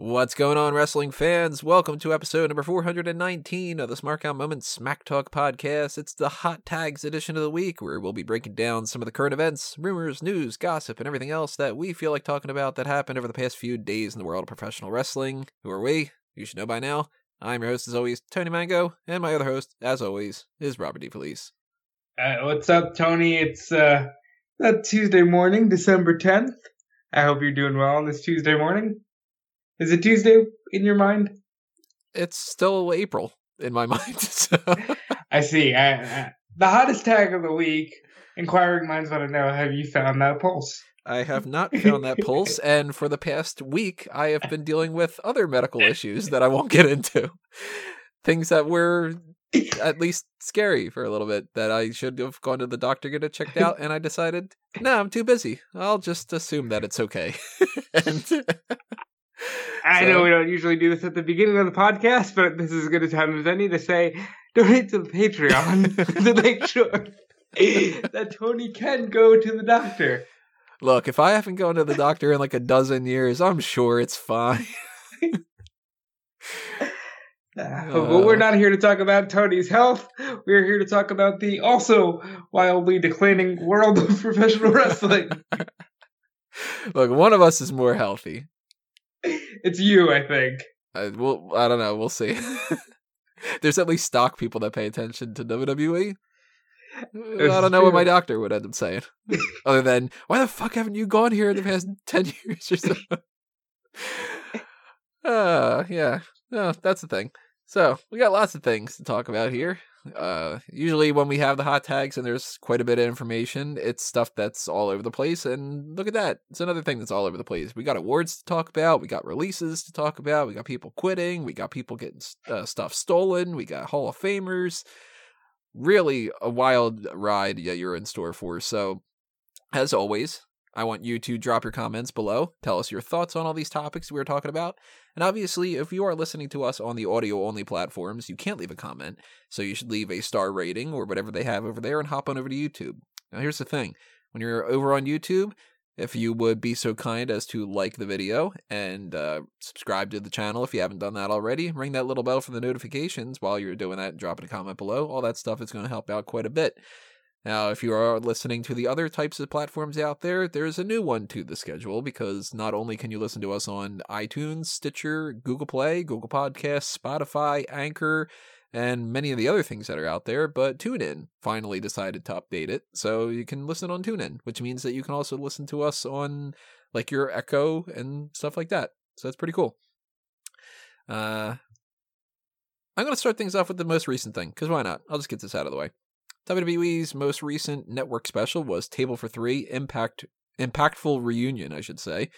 What's going on, wrestling fans? Welcome to episode number 419 of the Smart Count Moments Smack Talk Podcast. It's the Hot Tags edition of the week, where we'll be breaking down some of the current events, rumors, news, gossip, and everything else that we feel like talking about that happened over the past few days in the world of professional wrestling. Who are we? You should know by now. I'm your host, as always, Tony Mango, and my other host, as always, is Robert DeFelice. What's up, Tony? It's that Tuesday morning, December 10th. I hope you're doing well on this Tuesday morning. Is it Tuesday in your mind? It's still April in my mind. So. I see. The hottest tag of the week. Inquiring minds want to know, have you found that pulse? I have not found that pulse. And for the past week, I have been dealing with other medical issues that I won't get into. Things that were at least scary for a little bit that I should have gone to the doctor, get it checked out. And I decided, no, I'm too busy. I'll just assume that it's okay. I know we don't usually do this at the beginning of the podcast, but this is as good a time as any to say, donate to the Patreon to make sure that Tony can go to the doctor. Look, if I haven't gone to the doctor in like a dozen years, I'm sure it's fine. But we're not here to talk about Tony's health. We're here to talk about the also wildly declining world of professional wrestling. Look, one of us is more healthy. It's you, I think. I don't know. We'll see. There's at least stock people that pay attention to WWE. I don't know what my doctor would end up saying. Other than, why the fuck haven't you gone here in the past 10 years or so? Yeah. No, that's the thing. So, we got lots of things to talk about here. Usually when we have the hot tags and there's quite a bit of information, it's stuff that's all over the place, and look at that, it's another thing that's all over the place. We got awards to talk about, we got releases to talk about, we got people quitting, we got people getting stuff stolen, we got Hall of Famers. Really a wild ride you're in store for. So as always, I want you to drop your comments below. Tell us your thoughts on all these topics we were talking about. And obviously, if you are listening to us on the audio-only platforms, you can't leave a comment. So you should leave a star rating or whatever they have over there and hop on over to YouTube. Now, here's the thing. When you're over on YouTube, if you would be so kind as to like the video and subscribe to the channel if you haven't done that already, ring that little bell for the notifications while you're doing that and dropping a comment below. All that stuff is going to help out quite a bit. Now, if you are listening to the other types of platforms out there, there's a new one to the schedule, because not only can you listen to us on iTunes, Stitcher, Google Play, Google Podcasts, Spotify, Anchor, and many of the other things that are out there, but TuneIn finally decided to update it, so you can listen on TuneIn, which means that you can also listen to us on, like, your Echo and stuff like that, so that's pretty cool. I'm going to start things off with the most recent thing, because why not? I'll just get this out of the way. WWE's most recent network special was Table for Three, Impactful Reunion, I should say,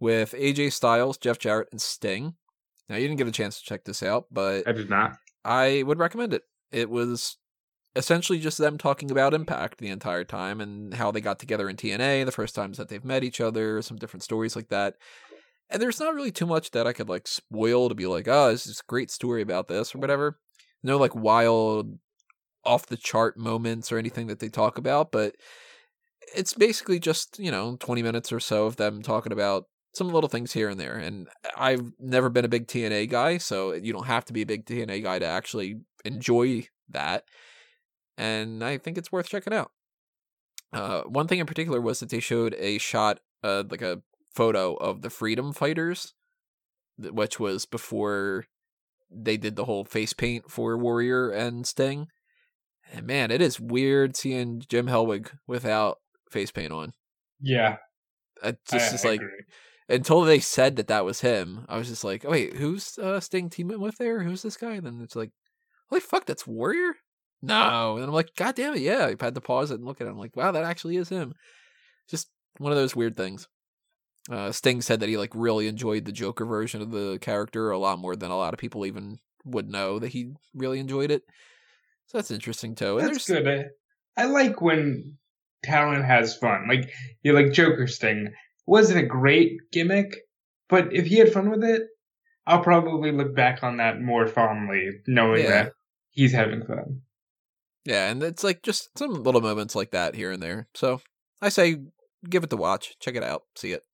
with AJ Styles, Jeff Jarrett, and Sting. Now, you didn't get a chance to check this out, but... I did not. I would recommend it. It was essentially just them talking about Impact the entire time and how they got together in TNA, the first times that they've met each other, some different stories like that. And there's not really too much that I could, like, spoil to be like, oh, this is a great story about this or whatever. No, like, wild... off the chart moments or anything that they talk about, but it's basically just, 20 minutes or so of them talking about some little things here and there. And I've never been a big TNA guy, so you don't have to be a big TNA guy to actually enjoy that. And I think it's worth checking out. One thing in particular was that they showed a shot, like a photo of the Freedom Fighters, which was before they did the whole face paint for Warrior and Sting. And man, it is weird seeing Jim Helwig without face paint on. Yeah. I agree. Until they said that was him, I was just like, oh, wait, who's Sting teaming with there? Who's this guy? And then it's like, holy fuck, that's Warrior? No. And I'm like, God damn it, yeah. I had to pause it and look at it. I'm like, wow, that actually is him. Just one of those weird things. Sting said that he like really enjoyed the Joker version of the character a lot more than a lot of people even would know that he really enjoyed it. So that's interesting, too. That's good. I like when talent has fun. Like, you like Joker Sting. Wasn't a great gimmick, but if he had fun with it, I'll probably look back on that more fondly, knowing that he's having fun. Yeah, and it's like just some little moments like that here and there. So I say give it the watch. Check it out. See it.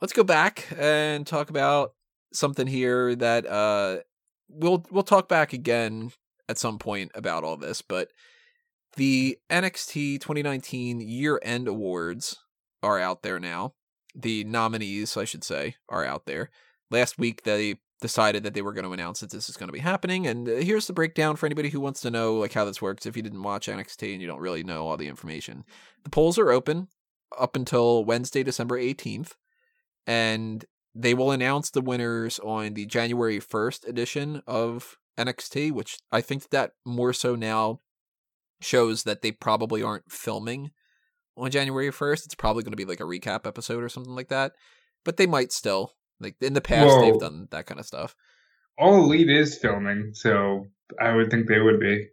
Let's go back and talk about something here that we'll talk back again at some point about all this, but the NXT 2019 year-end awards are out there now. The nominees, I should say, are out there. Last week, they decided that they were going to announce that this is going to be happening, and here's the breakdown for anybody who wants to know like how this works if you didn't watch NXT and you don't really know all the information. The polls are open up until Wednesday, December 18th, and they will announce the winners on the January 1st edition of NXT, which I think that more so now shows that they probably aren't filming on January 1st. It's probably going to be like a recap episode or something like that, but they might still. Like, in the past, well, they've done that kind of stuff. All Elite is filming, so I would think they would be.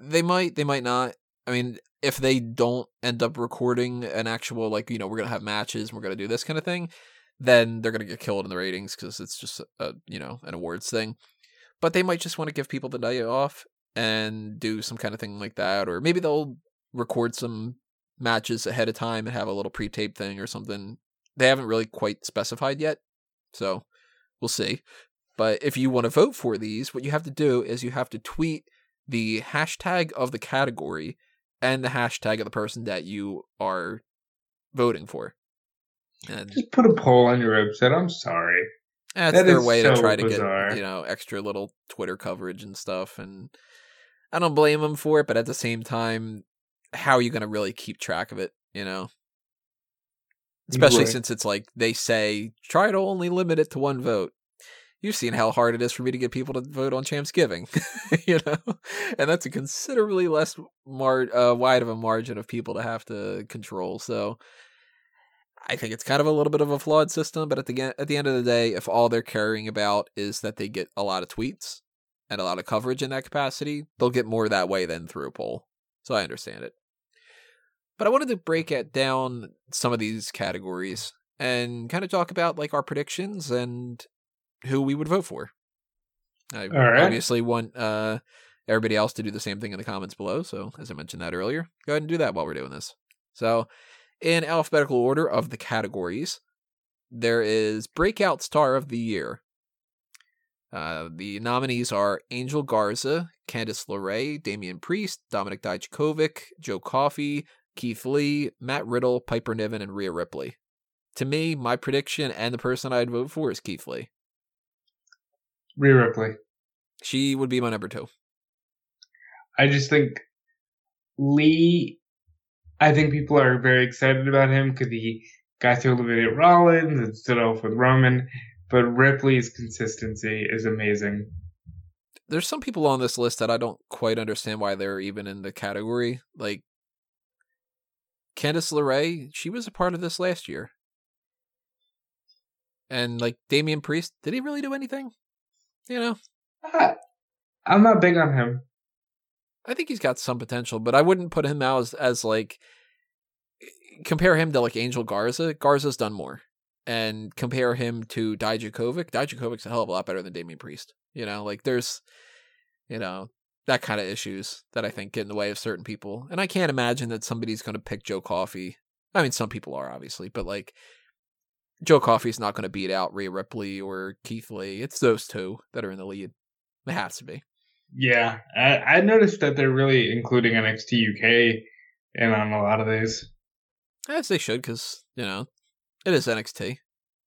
They might not. I mean, if they don't end up recording an actual, like, you know, we're going to have matches and we're going to do this kind of thing, then they're going to get killed in the ratings because it's just, you know, an awards thing. But they might just want to give people the day off and do some kind of thing like that, or maybe they'll record some matches ahead of time and have a little pre-tape thing or something. They haven't really quite specified yet, so we'll see. But if you want to vote for these, what you have to do is you have to tweet the hashtag of the category and the hashtag of the person that you are voting for. And just put a poll on your website. I'm sorry. That's their way to try to get, you know, extra little Twitter coverage and stuff. And I don't blame them for it, but at the same time, how are you going to really keep track of it, you know? Especially since it's like they say, try to only limit it to one vote. You've seen how hard it is for me to get people to vote on Champsgiving, you know, and that's a considerably less wide of a margin of people to have to control. So I think it's kind of a little bit of a flawed system. But at the end of the day, if all they're caring about is that they get a lot of tweets and a lot of coverage in that capacity, they'll get more that way than through a poll. So I understand it. But I wanted to break it down some of these categories and kind of talk about like our predictions and who we would vote for. Obviously want everybody else to do the same thing in the comments below. So as I mentioned that earlier, go ahead and do that while we're doing this. So in alphabetical order of the categories, there is Breakout Star of the Year. The nominees are Angel Garza, Candice LeRae, Damian Priest, Dominic Dijakovic, Joe Coffey, Keith Lee, Matt Riddle, Piper Niven, and Rhea Ripley. To me, my prediction and the person I'd vote for is Keith Lee. Rhea Ripley. She would be my number two. I just think Lee, I think people are very excited about him because he got to eliminate Rollins and stood off with Roman, but Ripley's consistency is amazing. There's some people on this list that I don't quite understand why they're even in the category. Like, Candice LeRae, she was a part of this last year. And, like, Damian Priest, did he really do anything? You know? I'm not big on him. I think he's got some potential, but I wouldn't put him out as like, compare him to, like, Angel Garza. Garza's done more. And compare him to Dijakovic. Dijakovic's a hell of a lot better than Damian Priest. You know, like, there's, you know, that kind of issues that I think get in the way of certain people. And I can't imagine that somebody's going to pick Joe Coffey. I mean, some people are obviously, but like Joe Coffey's not going to beat out Rhea Ripley or Keith Lee. It's those two that are in the lead. It has to be. Yeah. I noticed that they're really including NXT UK in on a lot of these. As they should, because, you know, it is NXT.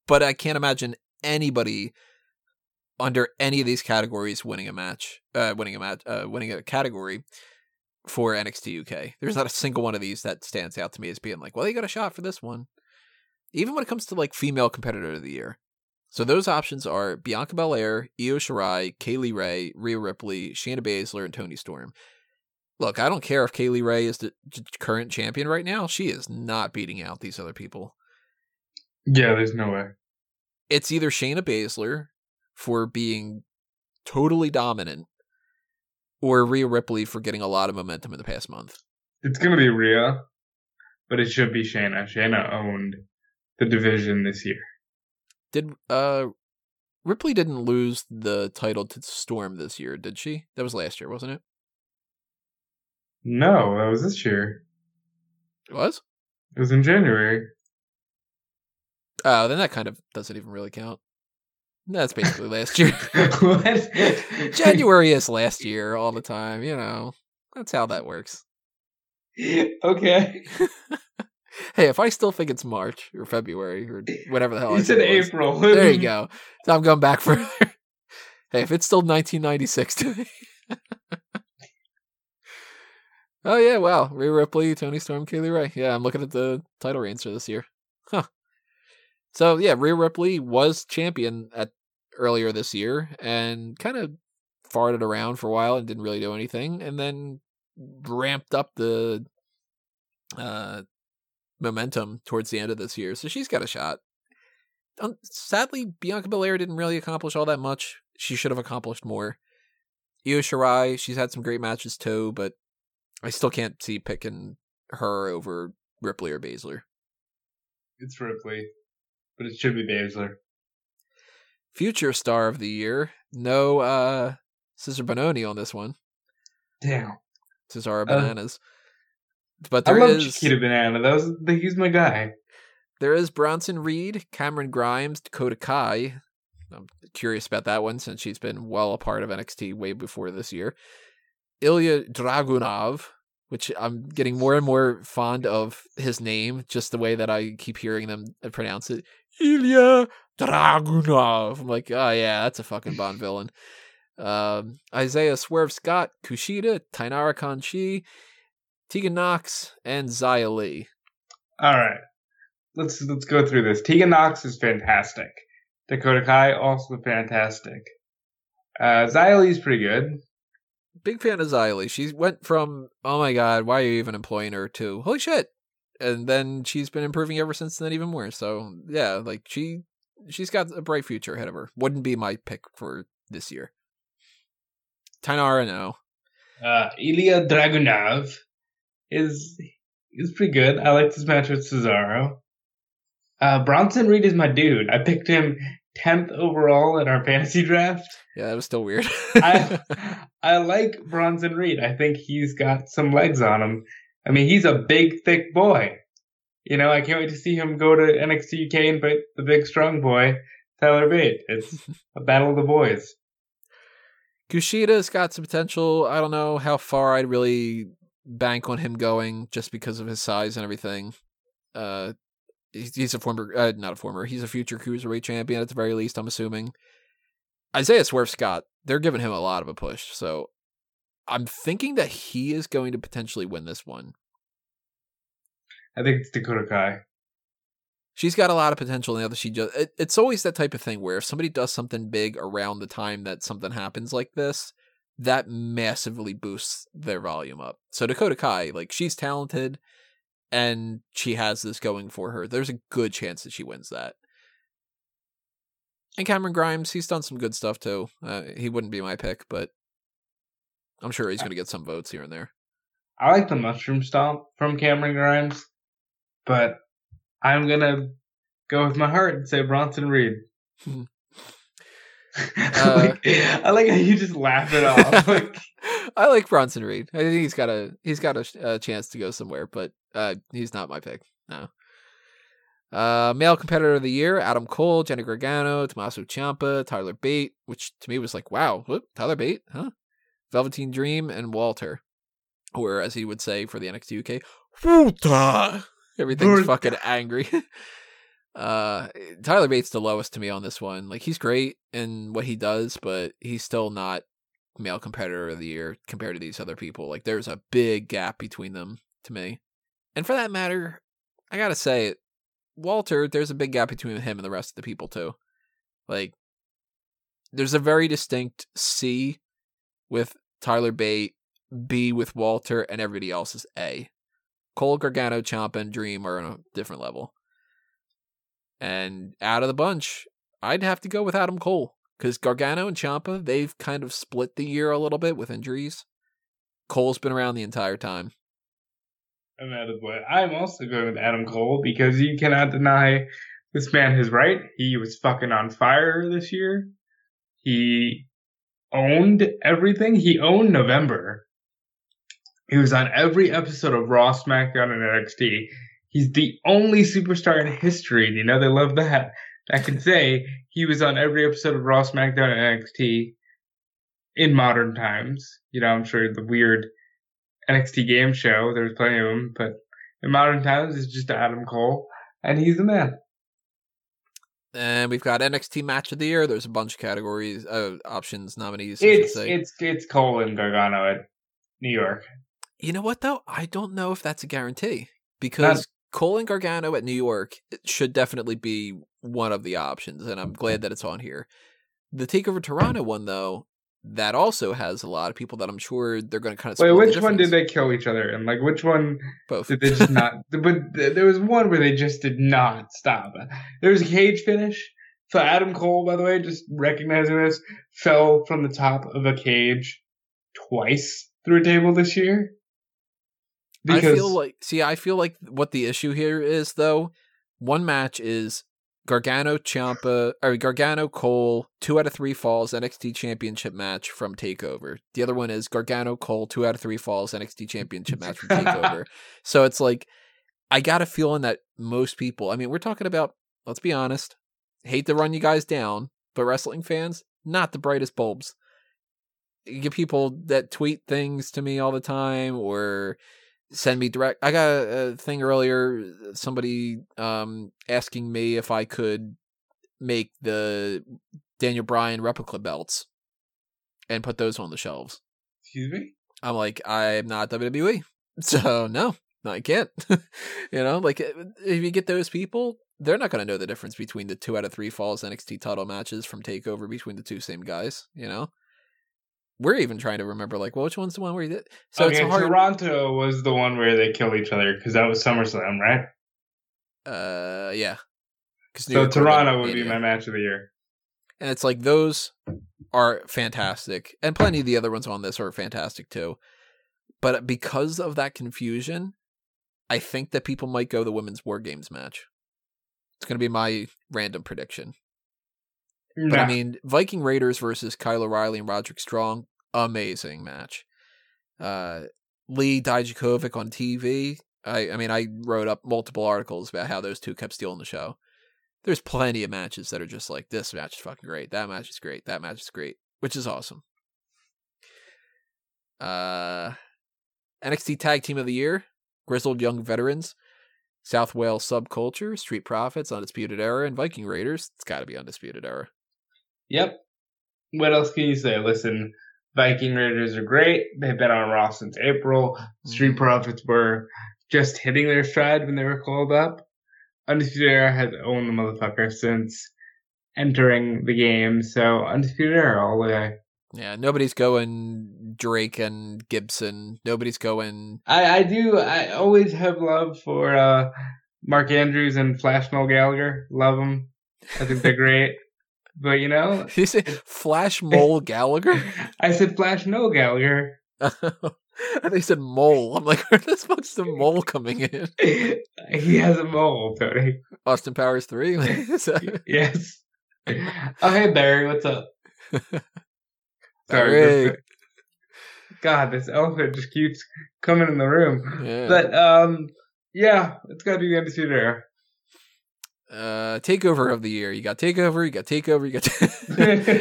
But I can't imagine anybody under any of these categories winning a category for NXT UK. There's not a single one of these that stands out to me as being like, well, they got a shot for this one. Even when it comes to like female competitor of the year. So those options are Bianca Belair, Io Shirai, Kaylee Ray, Rhea Ripley, Shayna Baszler, and Toni Storm. Look, I don't care if Kaylee Ray is the current champion right now. She is not beating out these other people. Yeah, there's no way. It's either Shayna Baszler for being totally dominant, or Rhea Ripley for getting a lot of momentum in the past month. It's going to be Rhea, but it should be Shayna. Shayna owned the division this year. Ripley didn't lose the title to Storm this year, did she? That was last year, wasn't it? No, that was this year. It was? It was in January. Oh, then that kind of doesn't even really count. That's basically last year. What? January is last year all the time, you know. That's how that works. Okay. Hey, if I still think it's March or February or whatever the hell it's in April. There you go. So I'm going back further. Hey, if it's still 1996 to me. Oh, yeah, wow. Rhea Ripley, Toni Storm, Kaylee Ray. Yeah, I'm looking at the title reigns for this year. Huh. So, yeah, Rhea Ripley was champion at earlier this year and kind of farted around for a while and didn't really do anything, and then ramped up the momentum towards the end of this year. So she's got a shot. Sadly, Bianca Belair didn't really accomplish all that much. She should have accomplished more. Io Shirai, she's had some great matches too, but I still can't see picking her over Ripley or Baszler. It's Ripley, but it should be Baszler. Future star of the year. No Cesaro Bononi on this one. Damn. Cesaro Bananas. But there I love Chiquita Banana. He's my guy. There is Bronson Reed, Cameron Grimes, Dakota Kai. I'm curious about that one since she's been well a part of NXT way before this year. Ilya Dragunov, which I'm getting more and more fond of his name, just the way that I keep hearing them pronounce it. Ilya Dragunov. I'm like, oh yeah, that's a fucking Bond villain. Isaiah Swerve Scott, Kushida, Tainara Kanchi, Tegan Nox, and Xia Li. All right, let's go through this. Tegan Nox is fantastic. Dakota Kai also fantastic. Xia Li is pretty good. Big fan of Xia Li. She went from, oh my god, why are you even employing her, to holy shit, and then she's been improving ever since then even more. So yeah, like she's got a bright future ahead of her. Wouldn't be my pick for this year. Tainara, no. Ilya Dragunov is pretty good. I like this match with Cesaro. Bronson Reed is my dude. I picked him 10th overall in our fantasy draft. Yeah, that was still weird. I like Bronson Reed. I think he's got some legs on him. I mean, he's a big, thick boy. You know, I can't wait to see him go to NXT UK and fight the big, strong boy, Tyler Bate. It's a battle of the boys. Kushida's got some potential. I don't know how far I'd really bank on him going just because of his size and everything. He's a he's a future cruiserweight champion at the very least, I'm assuming. Isaiah Swerve Scott, they're giving him a lot of a push, so I'm thinking that he is going to potentially win this one. I think it's Dakota Kai. She's got a lot of potential now that she just... It's always that type of thing where if somebody does something big around the time that something happens like this, that massively boosts their volume up. So Dakota Kai, like, she's talented, and she has this going for her. There's a good chance that she wins that. And Cameron Grimes, he's done some good stuff too. He wouldn't be my pick, but I'm sure he's going to get some votes here and there. I like the mushroom stomp from Cameron Grimes, but I'm going to go with my heart and say Bronson Reed. I like how you just laugh it off. I like Bronson Reed. I think he's got a chance to go somewhere, but he's not my pick. No. Male competitor of the year: Adam Cole, Johnny Gargano, Tommaso Ciampa, Tyler Bate, which to me was like, wow, Tyler Bate, huh? Velveteen Dream and Walter, or as he would say for the NXT UK, Walter. Everything's fucking angry. Tyler Bate's the lowest to me on this one. Like, he's great in what he does, but he's still not male competitor of the year compared to these other people. Like, there's a big gap between them to me. And for that matter, I gotta say it, Walter, there's a big gap between him and the rest of the people too. Like, there's a very distinct C with Tyler Bate, B with Walter, and everybody else is A. Cole, Gargano, Ciampa, and Dream are on a different level. And out of the bunch, I'd have to go with Adam Cole, because Gargano and Ciampa, they've kind of split the year a little bit with injuries. Cole's been around the entire time. I'm out of the way. I'm also going with Adam Cole because you cannot deny this man his right. He was fucking on fire this year. He owned everything. He owned November. He was on every episode of Raw, SmackDown, and NXT. He's the only superstar in history, and you know they love that, I can say he was on every episode of Raw, SmackDown, and NXT in modern times. You know, I'm sure the weird NXT game show, there's plenty of them, but in modern times, it's just Adam Cole, and he's the man. And we've got NXT Match of the Year. There's a bunch of categories, options, nominees. It's Cole and Gargano at New York. You know what, though? I don't know if that's a guarantee, because Cole and Gargano at New York should definitely be one of the options, and I'm glad that it's on here. The Takeover Toronto one, though, that also has a lot of people that I'm sure they're going to kind of split. Wait, which one did they kill each other in? Like, which one? Both. Did they just not? But there was one where they just did not stop. There was a cage finish. So Adam Cole, by the way, just recognizing this, fell from the top of a cage twice through a table this year. I feel like what the issue here is, though, one match is Gargano, Cole, 2 out of 3 falls, NXT Championship match from TakeOver. The other one is Gargano, Cole, 2 out of 3 falls, NXT Championship match from TakeOver. So it's like, I got a feeling that most people, I mean, we're talking about, let's be honest, hate to run you guys down, but wrestling fans, not the brightest bulbs. You get people that tweet things to me all the time, or send me direct. I got a thing earlier, somebody asking me if I could make the Daniel Bryan replica belts and put those on the shelves. Excuse me? I'm like, I'm not WWE. So no, I can't. You know, like, if you get those people, they're not going to know the difference between the 2 out of 3 falls NXT title matches from TakeOver between the two same guys, you know? We're even trying to remember, like, well, which one's the one where you did? So okay, it's hard. Toronto was the one where they killed each other, because that was SummerSlam, right? Yeah. So Toronto would be my match of the year. And it's like, those are fantastic. And plenty of the other ones on this are fantastic, too. But because of that confusion, I think that people might go the Women's War Games match. It's going to be my random prediction. Nah. But I mean, Viking Raiders versus Kyle O'Reilly and Roderick Strong, amazing match. Lee Dijakovic on TV. I mean, I wrote up multiple articles about how those two kept stealing the show. There's plenty of matches that are just like, this match is fucking great, that match is great, that match is great, which is awesome. NXT Tag Team of the Year, Grizzled Young Veterans, South Wales Subculture, Street Profits, Undisputed Era, and Viking Raiders. It's got to be Undisputed Era. Yep. What else can you say? Listen, Viking Raiders are great. They've been on Raw since April. Street Profits were just hitting their stride when they were called up. Undisputed Era has owned the motherfucker since entering the game. So Undisputed Era all the way. Yeah, nobody's going Drake and Gibson. Nobody's going... I always have love for Mark Andrews and Flash Noel Gallagher. Love them. I think they're great. But, you know... Did you say Flash Mole Gallagher? I said Flash Noel Gallagher. And they said mole. I'm like, where the fuck's the mole coming in? He has a mole, Tony. Austin Powers 3? Yes. Oh, hey, Barry. What's up? Sorry. Right. God, this elephant just keeps coming in the room. Yeah. But yeah, it's got to be the Undisputed Era. Takeover of the year. You got Takeover. You got Takeover. You got.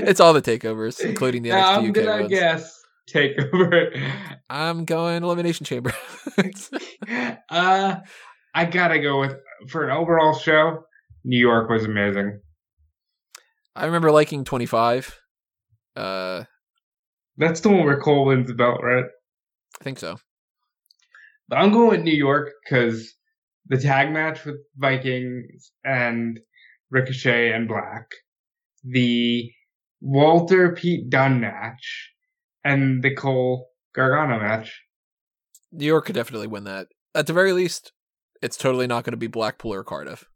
It's all the takeovers, including the NXT UK ones. I'm gonna guess Takeover. I'm going Elimination Chamber. I gotta go with, for an overall show, New York was amazing. I remember liking 25. That's the one where Cole wins the belt, right? I think so. But I'm going with New York because the tag match with Vikings and Ricochet and Black, the Walter Pete Dunne match, and the Cole Gargano match. New York could definitely win that. At the very least, it's totally not going to be Blackpool or Cardiff.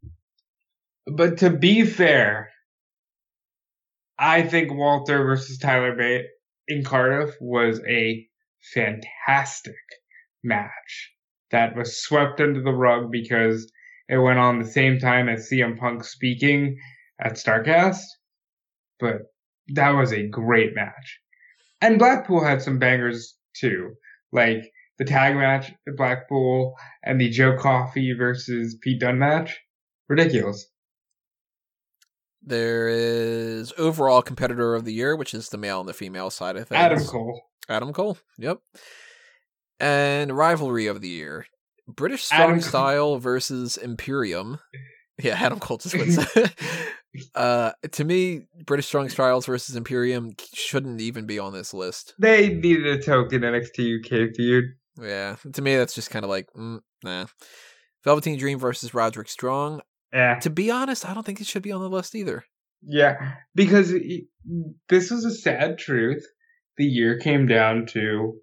But to be fair, I think Walter versus Tyler Bate in Cardiff was a fantastic match that was swept under the rug because it went on the same time as CM Punk speaking at StarCast. But that was a great match. And Blackpool had some bangers too. Like the tag match at Blackpool and the Joe Coffey versus Pete Dunne match. Ridiculous. There is overall competitor of the year, which is the male and the female side of things. Adam Cole. Yep. And rivalry of the year. British Strong Style versus Imperium. Yeah, Adam Cole just wins. To me, British Strong Styles versus Imperium shouldn't even be on this list. They needed a token NXT UK feud. Yeah, to me, that's just kind of like, nah. Velveteen Dream versus Roderick Strong. Yeah. To be honest, I don't think it should be on the list either. Yeah, because this was a sad truth. The year came down to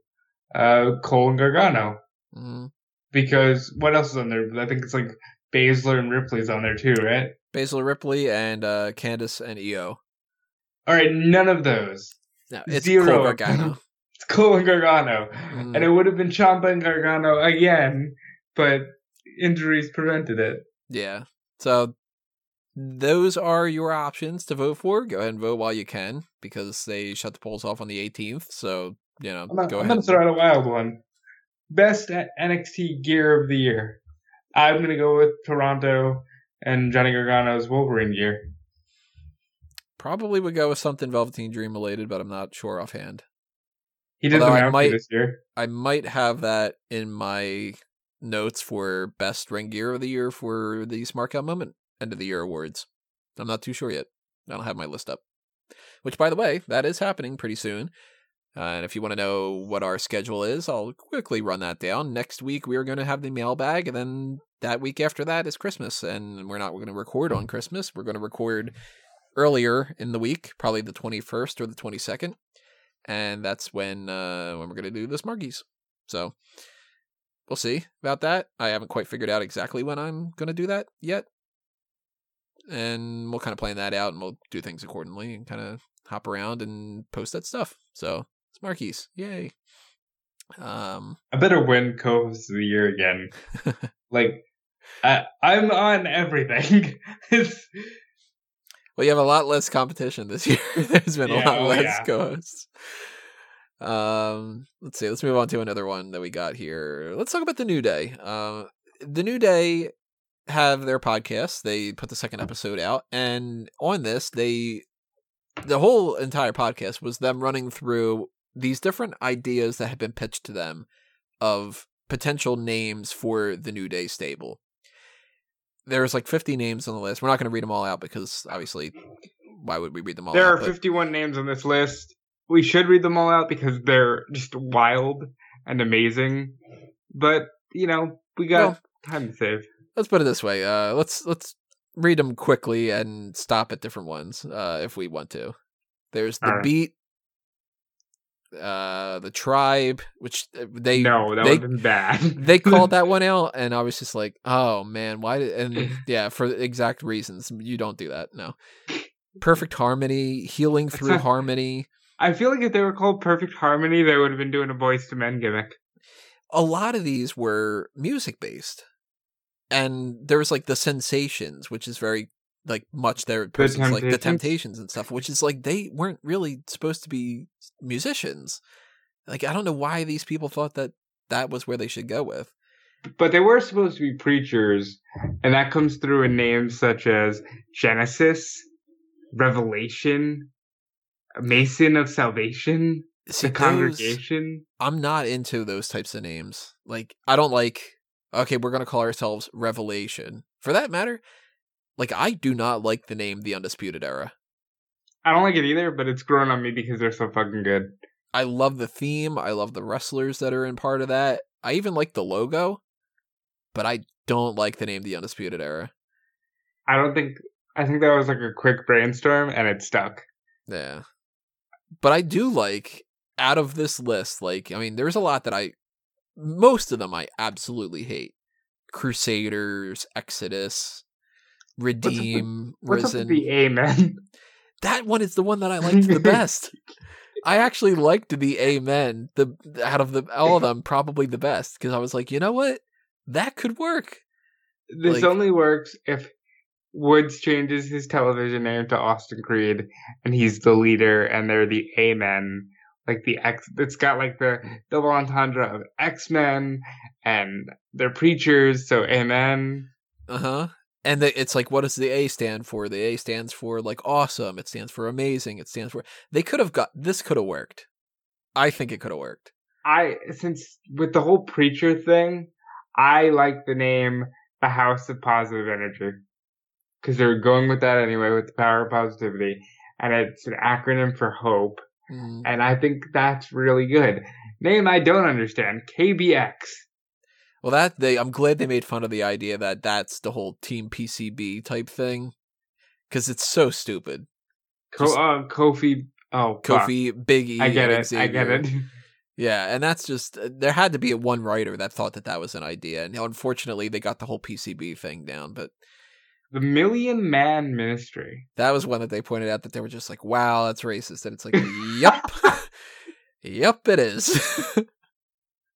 Cole and Gargano. Mm-hmm. Because what else is on there? I think it's like Baszler and Ripley's on there too, right? Baszler, Ripley, and Candice and EO. All right, none of those. No, it's Cole Gargano. It's Cole and Gargano. Mm. And it would have been Ciampa and Gargano again, but injuries prevented it. Yeah. So those are your options to vote for. Go ahead and vote while you can, because they shut the polls off on the 18th. So, you know, I'm going to throw out a wild one. Best NXT gear of the year. I'm going to go with Toronto and Johnny Gargano's Wolverine gear. Probably would go with something Velveteen Dream related, but I'm not sure offhand. He did the Mount this year. I might have that in my notes for best ring gear of the year for the Smart Out Moment end of the year awards. I'm not too sure yet. I don't have my list up. Which, by the way, that is happening pretty soon. And if you want to know what our schedule is, I'll quickly run that down. Next week, we are going to have the mailbag, and then that week after that is Christmas. And we're not going to record on Christmas. We're going to record earlier in the week, probably the 21st or the 22nd. And that's when we're going to do the Smarties. So we'll see about that. I haven't quite figured out exactly when I'm going to do that yet. And we'll kind of plan that out, and we'll do things accordingly and kind of hop around and post that stuff. So... Smarkies, yay. I better win co-host of the year again. Like, I'm on everything. Well, you have a lot less competition this year. There's been a lot less co-hosts. Let's see. Let's move on to another one that we got here. Let's talk about The New Day. The New Day have their podcast. They put the second episode out. And on this, the whole entire podcast was them running through these different ideas that had been pitched to them of potential names for the New Day stable. There's like 50 names on the list. We're not going to read them all out because obviously why would we read them all out? There are 51 names on this list. We should read them all out because they're just wild and amazing. But, you know, we got time to save. Let's put it this way. Let's read them quickly and stop at different ones if we want to. There's The Beat, the Tribe, which they... No, that would have been bad. They called that one out, and I was just like, oh, man, why... And yeah, for exact reasons. You don't do that, no. Perfect Harmony, Healing Through Harmony. I feel like if they were called Perfect Harmony, they would have been doing a Boyz II Men gimmick. A lot of these were music-based. And there was like the Sensations, which is very like much their person's like the Temptations and stuff, which is like they weren't really supposed to be musicians. Like, I don't know why these people thought that that was where they should go with. But they were supposed to be preachers, and that comes through in names such as Genesis, Revelation, Mason of Salvation, the Congregation. I'm not into those types of names. Like, I don't like... Okay, we're going to call ourselves Revelation. For that matter, like, I do not like the name The Undisputed Era. I don't like it either, but it's grown on me because they're so fucking good. I love the theme. I love the wrestlers that are in part of that. I even like the logo, but I don't like the name The Undisputed Era. I think that was like a quick brainstorm, and it stuck. Yeah. But I do like, out of this list, like, I mean, there's a lot that most of them I absolutely hate. Crusaders, Exodus, Redeem, Risen. What's up with the Amen? That one is the one that I liked the best. I actually liked the Amen. Out of all of them, probably the best. Because I was like, you know what? That could work. This only works if Woods changes his television name to Austin Creed, and he's the leader, and they're the Amen. like the X, it's got like the double entendre of X-Men and they're preachers, so amen. Uh-huh. And it's like, what does the A stand for? The A stands for like awesome. It stands for amazing. It stands for, this could have worked. I think it could have worked. Since with the whole preacher thing, I like the name The House of Positive Energy, because they're going with that anyway, with the power of positivity, and it's an acronym for hope. Mm. And I think that's really good. Name I don't understand, KBX. Well, I'm glad they made fun of the idea that that's the whole Team PCB type thing, because it's so stupid. Kofi, Big E. I get it. Yeah, and that's just, there had to be one writer that thought that was an idea, and unfortunately they got the whole PCB thing down, but... The Million Man Ministry. That was one that they pointed out that they were just like, wow, that's racist, and it's like, yup. Yup, it is.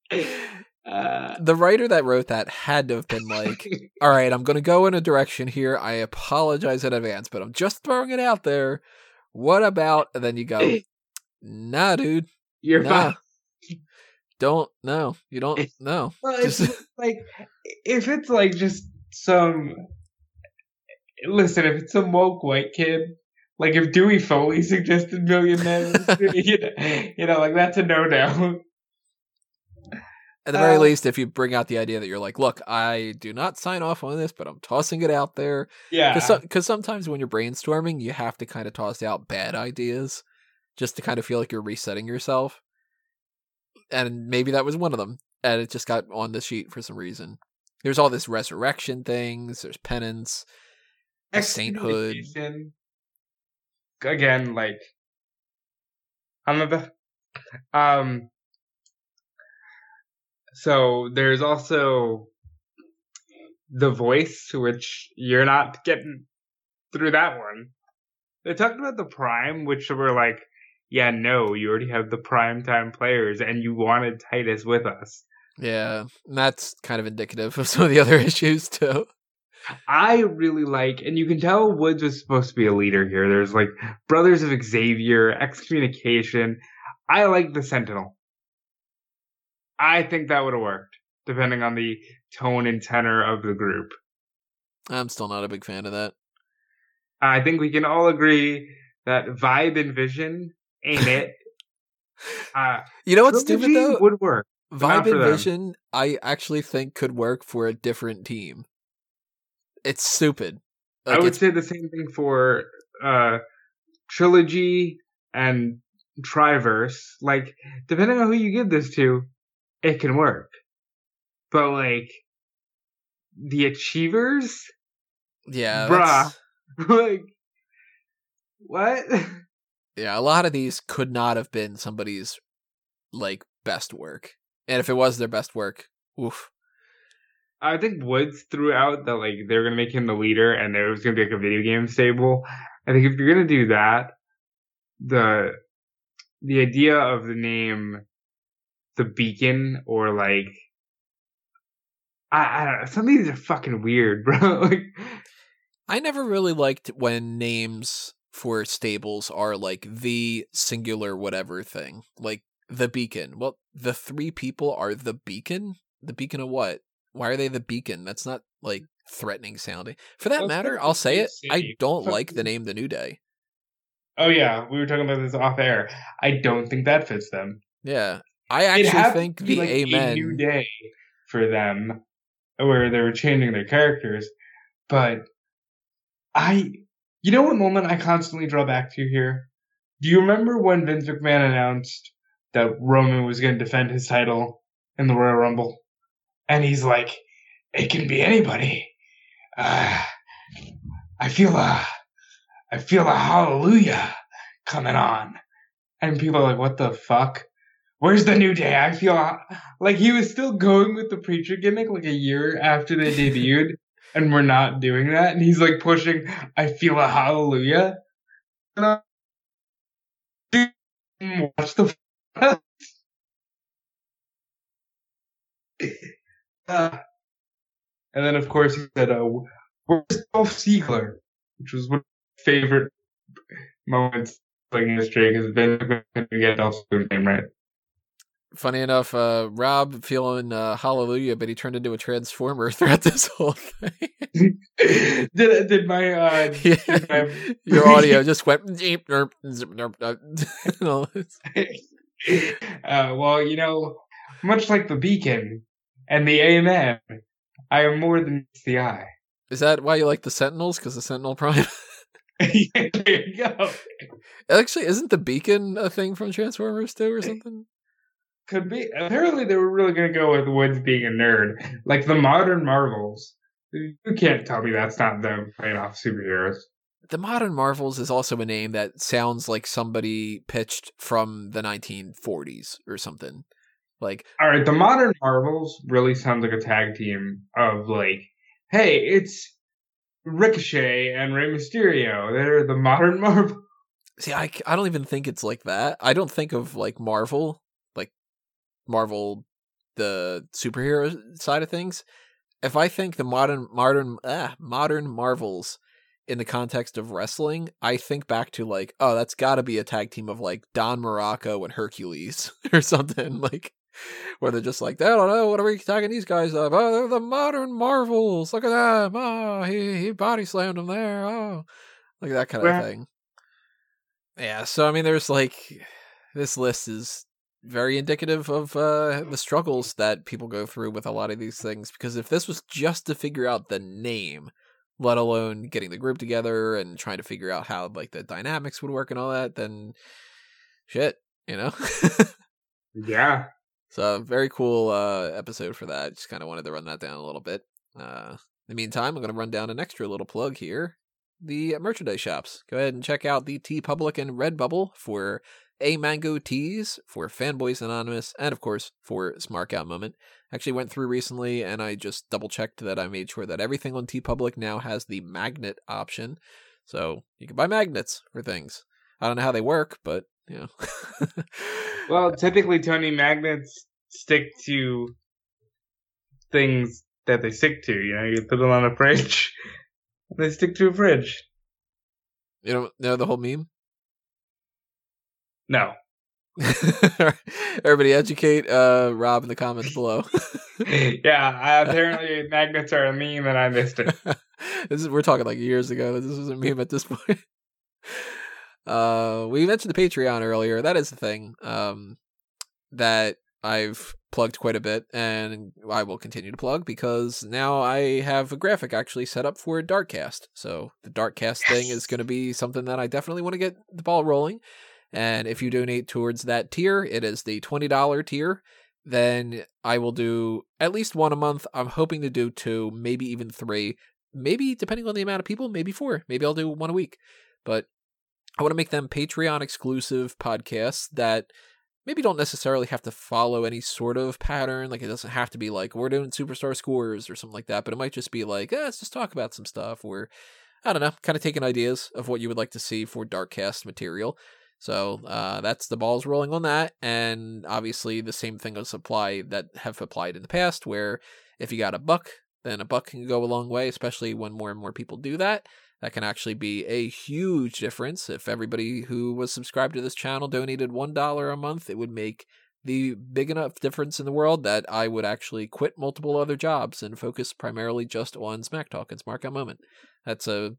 The writer that wrote that had to have been like, all right, I'm going to go in a direction here, I apologize in advance, but I'm just throwing it out there, what about, and then you go, nah, dude. You're fine. You don't know. Well, it's like, if it's like just if it's some woke white kid, like if Dewey Foley suggested Million Men, you know, like that's a no-no. At the very least, if you bring out the idea that you're like, look, I do not sign off on this, but I'm tossing it out there. Yeah. Because sometimes when you're brainstorming, you have to kind of toss out bad ideas just to kind of feel like you're resetting yourself. And maybe that was one of them, and it just got on the sheet for some reason. There's all this resurrection things, there's penance, sainthood. Again, like, another. So there's also The Voice, which you're not getting through that one. They talked about the Prime, which were like, yeah, no, you already have the primetime players, and you wanted Titus with us. Yeah, and that's kind of indicative of some of the other issues, too. I really like, and you can tell Woods was supposed to be a leader here. There's, like, Brothers of Xavier, Excommunication. I like the Sentinel. I think that would have worked, depending on the tone and tenor of the group. I'm still not a big fan of that. I think we can all agree that Vibe and Vision... ain't it? You know what's stupid though? Would work. Vibe and Vision, I actually think could work for a different team. It's stupid. Like, I would say the same thing for Trilogy and Triverse. Like, depending on who you give this to, it can work. But like the Achievers, yeah, bruh, like what? Yeah, a lot of these could not have been somebody's, like, best work. And if it was their best work, oof. I think Woods threw out that, like, they were going to make him the leader and there was going to be, like, a video game stable. I think if you're going to do that, the idea of the name The Beacon or, like, I don't know. Some of these are fucking weird, bro. Like, I never really liked when names... for stables are like the singular whatever thing, like The Beacon. Well, the three people are The Beacon. The Beacon of what? Why are they The Beacon? That's not like threatening sounding. For that matter, I'll say it. I don't like the name The New Day. Oh yeah, we were talking about this off air. I don't think that fits them. Yeah, I actually think the like Amen New Day for them, where they were changing their characters, but I. You know what moment I constantly draw back to here? Do you remember when Vince McMahon announced that Roman was going to defend his title in the Royal Rumble? And he's like, it can be anybody. I feel a hallelujah coming on. And people are like, what the fuck? Where's the New Day? I feel like he was still going with the preacher gimmick like a year after they debuted. And we're not doing that. And he's like pushing, I feel a hallelujah. And watch the. And then, of course, he said, where's Dolph Ziggler? Which was one of my favorite moments history because Vince McMahon can get off his name right. Funny enough, Rob feeling hallelujah, but he turned into a transformer throughout this whole thing. did my your audio just went well, you know, much like the beacon and the amen, I am more than the eye. Is that why you like the Sentinels? Because the Sentinel Prime. Yeah, there you go. Actually, isn't the beacon a thing from Transformers 2 or something? Could be. Apparently, they were really going to go with Woods being a nerd, like the modern Marvels. You can't tell me that's not them playing off superheroes. The modern Marvels is also a name that sounds like somebody pitched from the 1940s or something. Like, all right, the modern Marvels really sounds like a tag team of like, hey, it's Ricochet and Rey Mysterio. They're the modern Marvel. See, I don't even think it's like that. I don't think of like Marvel, the superhero side of things. If I think the modern Marvels in the context of wrestling, I think back to like, oh, that's got to be a tag team of like Don Morocco and Hercules or something like. Where they're just like, I don't know, what are we attacking these guys up? Oh, they're the modern Marvels. Look at them. Oh, he body slammed them there. Oh, like that kind of thing. Yeah. So, I mean, there's like, this list is very indicative of the struggles that people go through with a lot of these things. Because if this was just to figure out the name, let alone getting the group together and trying to figure out how like the dynamics would work and all that, then shit, you know? Yeah. So very cool episode for that. Just kind of wanted to run that down a little bit. In the meantime, I'm going to run down an extra little plug here. The merchandise shops. Go ahead and check out the TeePublic and Redbubble for A Mango Tees, for Fanboys Anonymous, and of course for Smart Out Moment. Actually went through recently and I just double checked that I made sure that everything on TeePublic now has the magnet option. So you can buy magnets for things. I don't know how they work, but you know. Well, typically, Tony, magnets stick to things that they stick to. You know, you put them on a fridge, and they stick to a fridge. You don't know the whole meme? No. Everybody educate Rob in the comments below. Yeah, apparently magnets are a meme, and I missed it. We're talking like years ago. This was a meme at this point. We mentioned the Patreon earlier. That is the thing that I've plugged quite a bit, and I will continue to plug because now I have a graphic actually set up for Darkcast. So the Darkcast thing is going to be something that I definitely want to get the ball rolling. And if you donate towards that tier, it is the $20 tier, then I will do at least one a month. I'm hoping to do two, maybe even three, maybe depending on the amount of people, maybe four, maybe I'll do one a week. But I want to make them Patreon exclusive podcasts that maybe don't necessarily have to follow any sort of pattern. Like it doesn't have to be like we're doing superstar scores or something like that, but it might just be like, let's just talk about some stuff, or I don't know, kind of taking ideas of what you would like to see for Darkcast material. So that's the balls rolling on that. And obviously the same thing will apply that have applied in the past, where if you got $1, then $1 can go a long way, especially when more and more people do that. That can actually be a huge difference. If everybody who was subscribed to this channel donated $1 a month, it would make the big enough difference in the world that I would actually quit multiple other jobs and focus primarily just on Smack Talk and Smart Guy Moment. That's a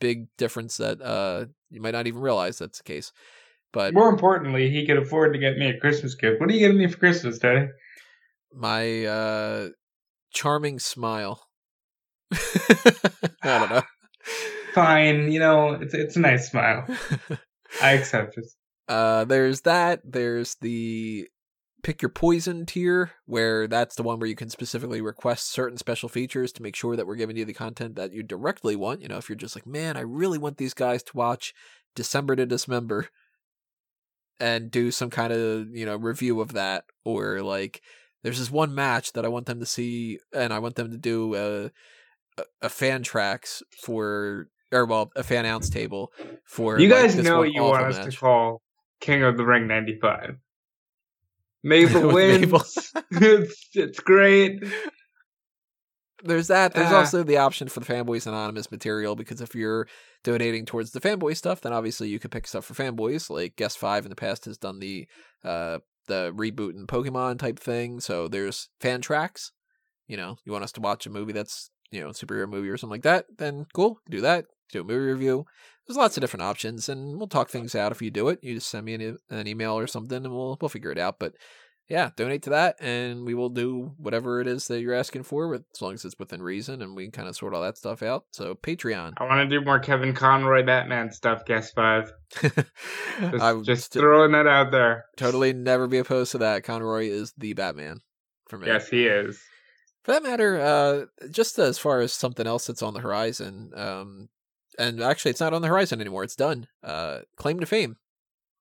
big difference that you might not even realize that's the case. But more importantly, he could afford to get me a Christmas gift. What are you getting me for Christmas, Daddy? My charming smile. I don't know. Fine, you know, it's a nice smile. I accept it. There's that. There's the pick your poison tier, where that's the one where you can specifically request certain special features to make sure that we're giving you the content that you directly want. You know, if you're just like, man, I really want these guys to watch December to Dismember and do some kind of, you know, review of that, or like there's this one match that I want them to see and I want them to do a fan tracks for, or well, a fan ounce table for. You guys know you want us to call King of the Ring 95. Mabel wins. Mabel. It's great. there's that. There's also the option for the Fanboys Anonymous material, because if you're donating towards the fanboy stuff, then obviously you could pick stuff for fanboys. Like Guest 5 in the past has done the reboot and Pokemon type thing. So there's fan tracks. You know, you want us to watch a movie that's, you know, a superhero movie or something like that, then cool, do that. Do a movie review. There's lots of different options, and we'll talk things out. If you do it, you just send me an email or something, and we'll figure it out. But yeah, donate to that, and we will do whatever it is that you're asking for, as long as it's within reason, and we can kind of sort all that stuff out. So Patreon. I want to do more Kevin Conroy Batman stuff, Guest 5. just throwing that out there. Totally never be opposed to that. Conroy is the Batman for me. Yes, he is. For that matter, just as far as something else that's on the horizon, and actually it's not on the horizon anymore, it's done. Claim to Fame.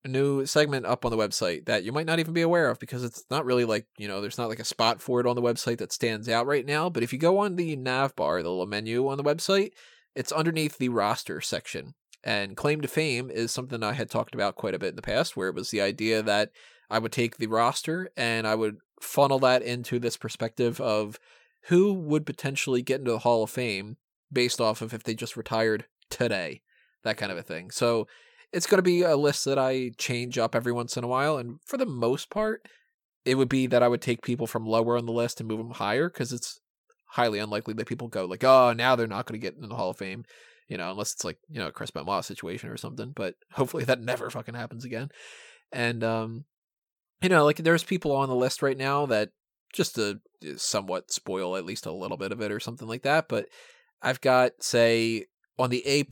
A new segment up on the website that you might not even be aware of, because it's not really like, you know, there's not like a spot for it on the website that stands out right now. But if you go on the nav bar, the little menu on the website, it's underneath the roster section. And Claim to Fame is something I had talked about quite a bit in the past, where it was the idea that I would take the roster and I would funnel that into this perspective of who would potentially get into the Hall of Fame based off of if they just retired today, that kind of a thing. So it's going to be a list that I change up every once in a while. And for the most part, it would be that I would take people from lower on the list and move them higher, because it's highly unlikely that people go like, oh, now they're not going to get into the Hall of Fame, you know, unless it's like, you know, a Chris Benoit situation or something. But hopefully that never fucking happens again. And, you know, like there's people on the list right now that just to somewhat spoil at least a little bit of it or something like that. But I've got, say, on the A+,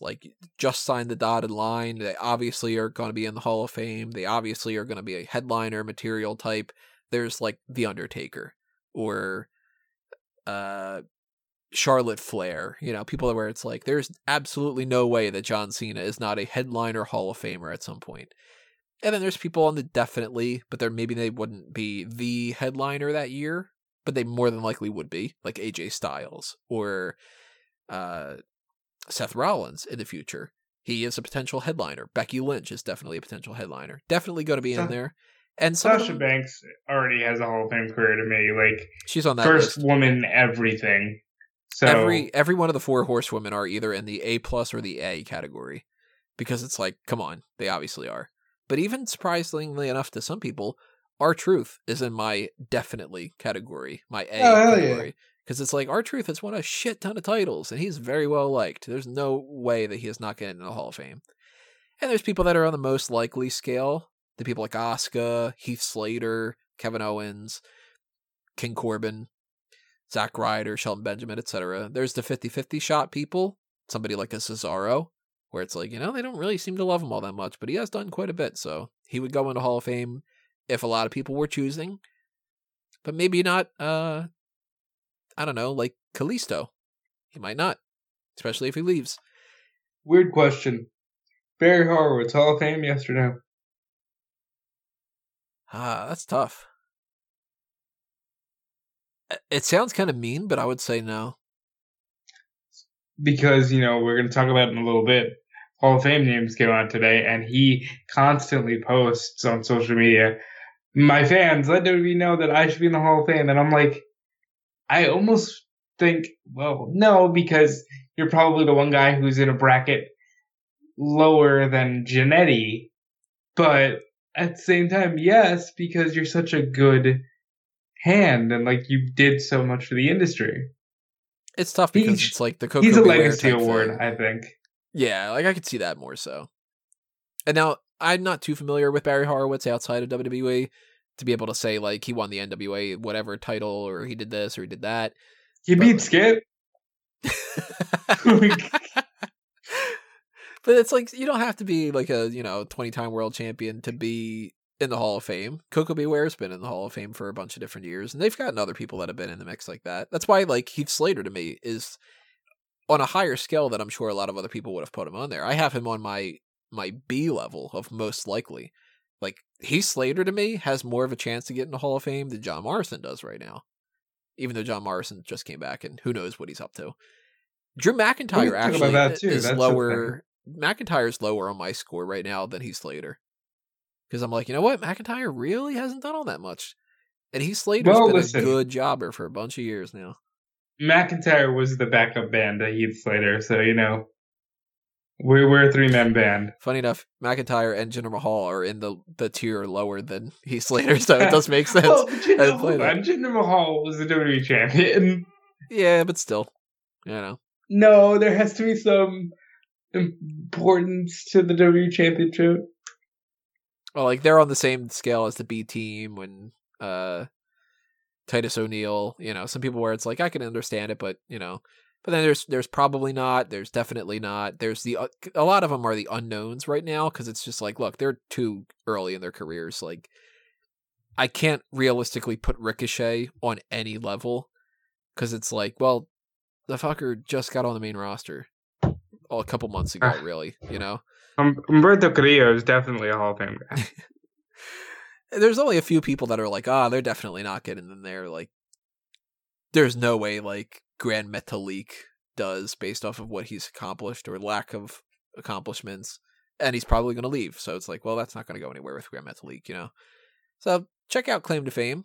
like just signed the dotted line. They obviously are going to be in the Hall of Fame. They obviously are going to be a headliner material type. There's like The Undertaker or Charlotte Flair, you know, people where it's like, there's absolutely no way that John Cena is not a headliner Hall of Famer at some point. And then there's people on the definitely, but there maybe they wouldn't be the headliner that year, but they more than likely would be, like AJ Styles or Seth Rollins in the future. He is a potential headliner. Becky Lynch is definitely a potential headliner. Definitely going to be in there. And Sasha Banks already has a Hall of Fame career to me. Like she's on that first list. Woman everything. So every one of the four horsewomen are either in the A+ or the A category, because it's like, come on, they obviously are. But even surprisingly enough to some people, R-Truth is in my definitely category, my A category. Yeah. Because it's like, R-Truth has won a shit ton of titles, and he's very well liked. There's no way that he is not getting into the Hall of Fame. And there's people that are on the most likely scale. The people like Asuka, Heath Slater, Kevin Owens, King Corbin, Zack Ryder, Shelton Benjamin, etc. There's the 50-50 shot people, somebody like a Cesaro, where it's like, you know, they don't really seem to love him all that much, but he has done quite a bit, so he would go into Hall of Fame if a lot of people were choosing. But maybe not... I don't know, like Kalisto. He might not, especially if he leaves. Weird question. Barry Horowitz, Hall of Fame, yes or no? That's tough. It sounds kind of mean, but I would say no. Because, you know, we're going to talk about it in a little bit. Hall of Fame names came out today, and he constantly posts on social media, my fans, let WWE know that I should be in the Hall of Fame. And I'm like, I almost think, well, no, because you're probably the one guy who's in a bracket lower than Jannetty. But at the same time, yes, because you're such a good hand and like you did so much for the industry. It's tough because it's like the Coco. He's a legacy award, thing. I think. Yeah, like I could see that more so. And now I'm not too familiar with Barry Horowitz outside of WWE. To be able to say, like, he won the NWA whatever title, or he did this, or he did that. He beat Skip. But it's like, you don't have to be, like, a, you know, 20-time world champion to be in the Hall of Fame. Coco Beware's been in the Hall of Fame for a bunch of different years, and they've gotten other people that have been in the mix like that. That's why, like, Heath Slater, to me, is on a higher scale than I'm sure a lot of other people would have put him on there. I have him on my B level of most likely. Like, Heath Slater, to me, has more of a chance to get in the Hall of Fame than John Morrison does right now. Even though John Morrison just came back, and who knows what he's up to. Drew McIntyre actually is lower. McIntyre's lower on my score right now than Heath Slater. Because I'm like, you know what? McIntyre really hasn't done all that much. And Heath Slater's been a good jobber for a bunch of years now. McIntyre was the backup band to Heath Slater, so, you know, we're a three-man band. Funny enough, McIntyre and Jinder Mahal are in the tier lower than Heath Slater, so it does make sense. Well, Jinder Mahal was the WWE champion. Yeah, but still, you know. No, there has to be some importance to the WWE championship. Well, like, they're on the same scale as the B team when Titus O'Neil, you know, some people where it's like, I can understand it, but, you know. But then there's probably not, there's definitely not, there's a lot of them are the unknowns right now, because it's just like, look, they're too early in their careers. Like, I can't realistically put Ricochet on any level, because it's like, well, the fucker just got on the main roster a couple months ago, really, you know? Humberto Carrillo is definitely a Hall of Fame guy. There's only a few people that are like, they're definitely not getting in there. Like, there's no way, like, Grand Metalik does based off of what he's accomplished or lack of accomplishments, and he's probably going to leave. So it's like, well, that's not going to go anywhere with Grand Metalik, you know? So check out Claim to Fame.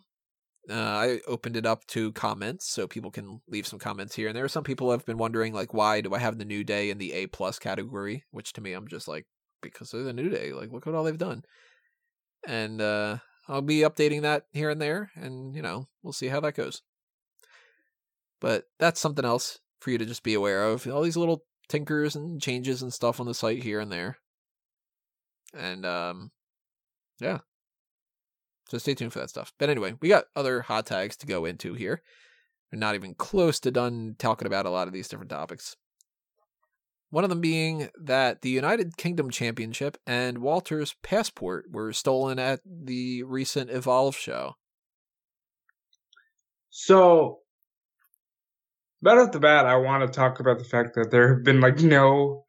I opened it up to comments so people can leave some comments here. And there are some people who have been wondering, like, why do I have the New Day in the A+ category? Which to me, I'm just like, because they're the New Day. Like, look at all they've done. And I'll be updating that here and there. And, you know, we'll see how that goes. But that's something else for you to just be aware of. All these little tinkers and changes and stuff on the site here and there. And, yeah. So stay tuned for that stuff. But anyway, we got other hot tags to go into here. We're not even close to done talking about a lot of these different topics. One of them being that the United Kingdom Championship and Walter's passport were stolen at the recent Evolve show. So, right off the bat, I want to talk about the fact that there have been, like, no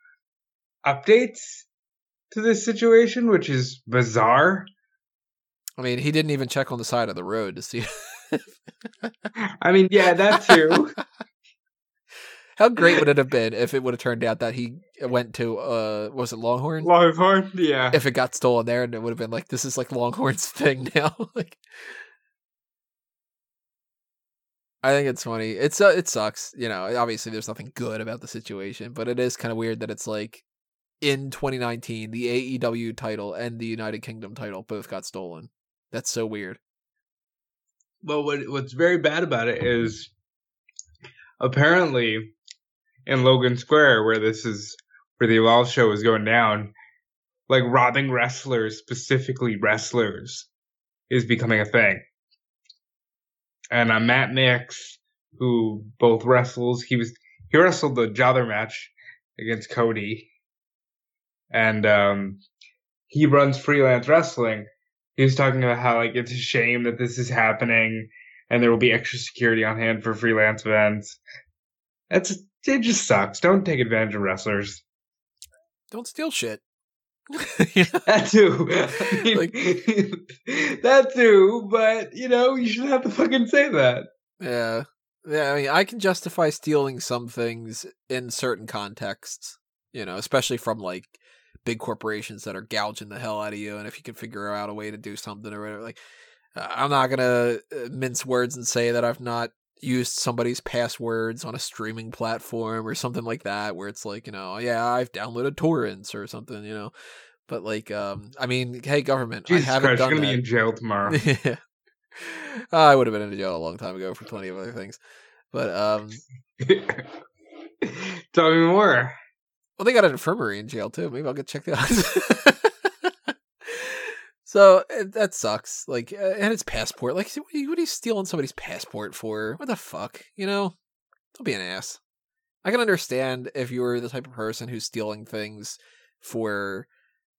updates to this situation, which is bizarre. I mean, he didn't even check on the side of the road to see. I mean, yeah, that too. How great would it have been if it would have turned out that he went to, was it Longhorn? Longhorn, yeah. If it got stolen there, and it would have been like, this is like Longhorn's thing now. Like, I think it's funny. It sucks. You know, obviously there's nothing good about the situation, but it is kind of weird that it's like, in 2019, the AEW title and the United Kingdom title both got stolen. That's so weird. Well, what's very bad about it is apparently in Logan Square, where the Evolve show is going down, like, robbing wrestlers, specifically wrestlers, is becoming a thing. And Matt Nix, who both wrestles, he wrestled the Jother match against Cody. And he runs freelance wrestling. He was talking about how, like, it's a shame that this is happening and there will be extra security on hand for freelance events. It just sucks. Don't take advantage of wrestlers. Don't steal shit. Yeah. That too. I mean, like, that too, but, you know, you shouldn't have to fucking say that. Yeah. Yeah, I mean, I can justify stealing some things in certain contexts, you know, especially from, like, big corporations that are gouging the hell out of you, and if you can figure out a way to do something or whatever, like, I'm not gonna mince words and say that I've not used somebody's passwords on a streaming platform or something like that, where it's like, you know, yeah, I've downloaded torrents or something, you know, but, like, I mean, hey, government, Jesus, I haven't Christ, done you're gonna that. Be in jail tomorrow. Yeah, I would have been in jail a long time ago for plenty of other things, but tell me more. Well, they got an infirmary in jail too. Maybe I'll get checked out. So that sucks. Like, and his passport. Like, what are you stealing somebody's passport for? What the fuck? You know, don't be an ass. I can understand if you're the type of person who's stealing things for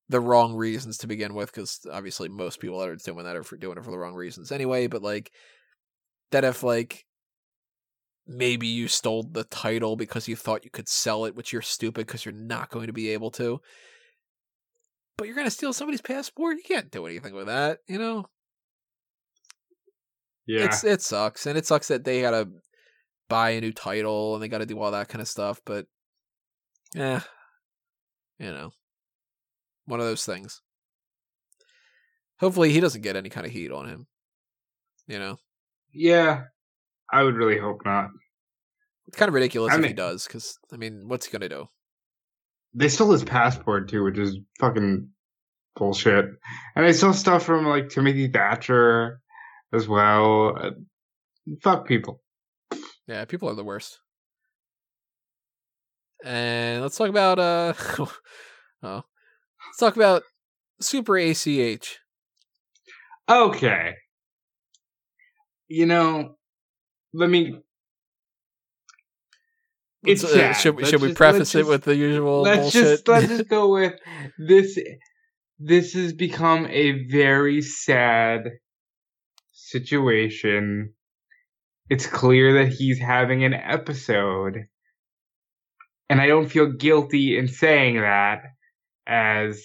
the wrong reasons to begin with, because obviously most people that are doing that are doing it for the wrong reasons anyway. But, like, that if, like, maybe you stole the title because you thought you could sell it, which you're stupid because you're not going to be able to. But you're going to steal somebody's passport? You can't do anything with that, you know? Yeah. It sucks. And it sucks that they got to buy a new title and they got to do all that kind of stuff. But, you know, one of those things. Hopefully he doesn't get any kind of heat on him, you know? Yeah. I would really hope not. It's kind of ridiculous if he does, because, I mean, what's he going to do? They stole his passport, too, which is fucking bullshit. And they stole stuff from, like, Timothy Thatcher as well. Fuck people. Yeah, people are the worst. And let's talk about, let's talk about Super ACH. Okay. You know, let me... It's should we preface it with the usual bullshit? Let's just go with this. This has become a very sad situation. It's clear that he's having an episode. And I don't feel guilty in saying that, as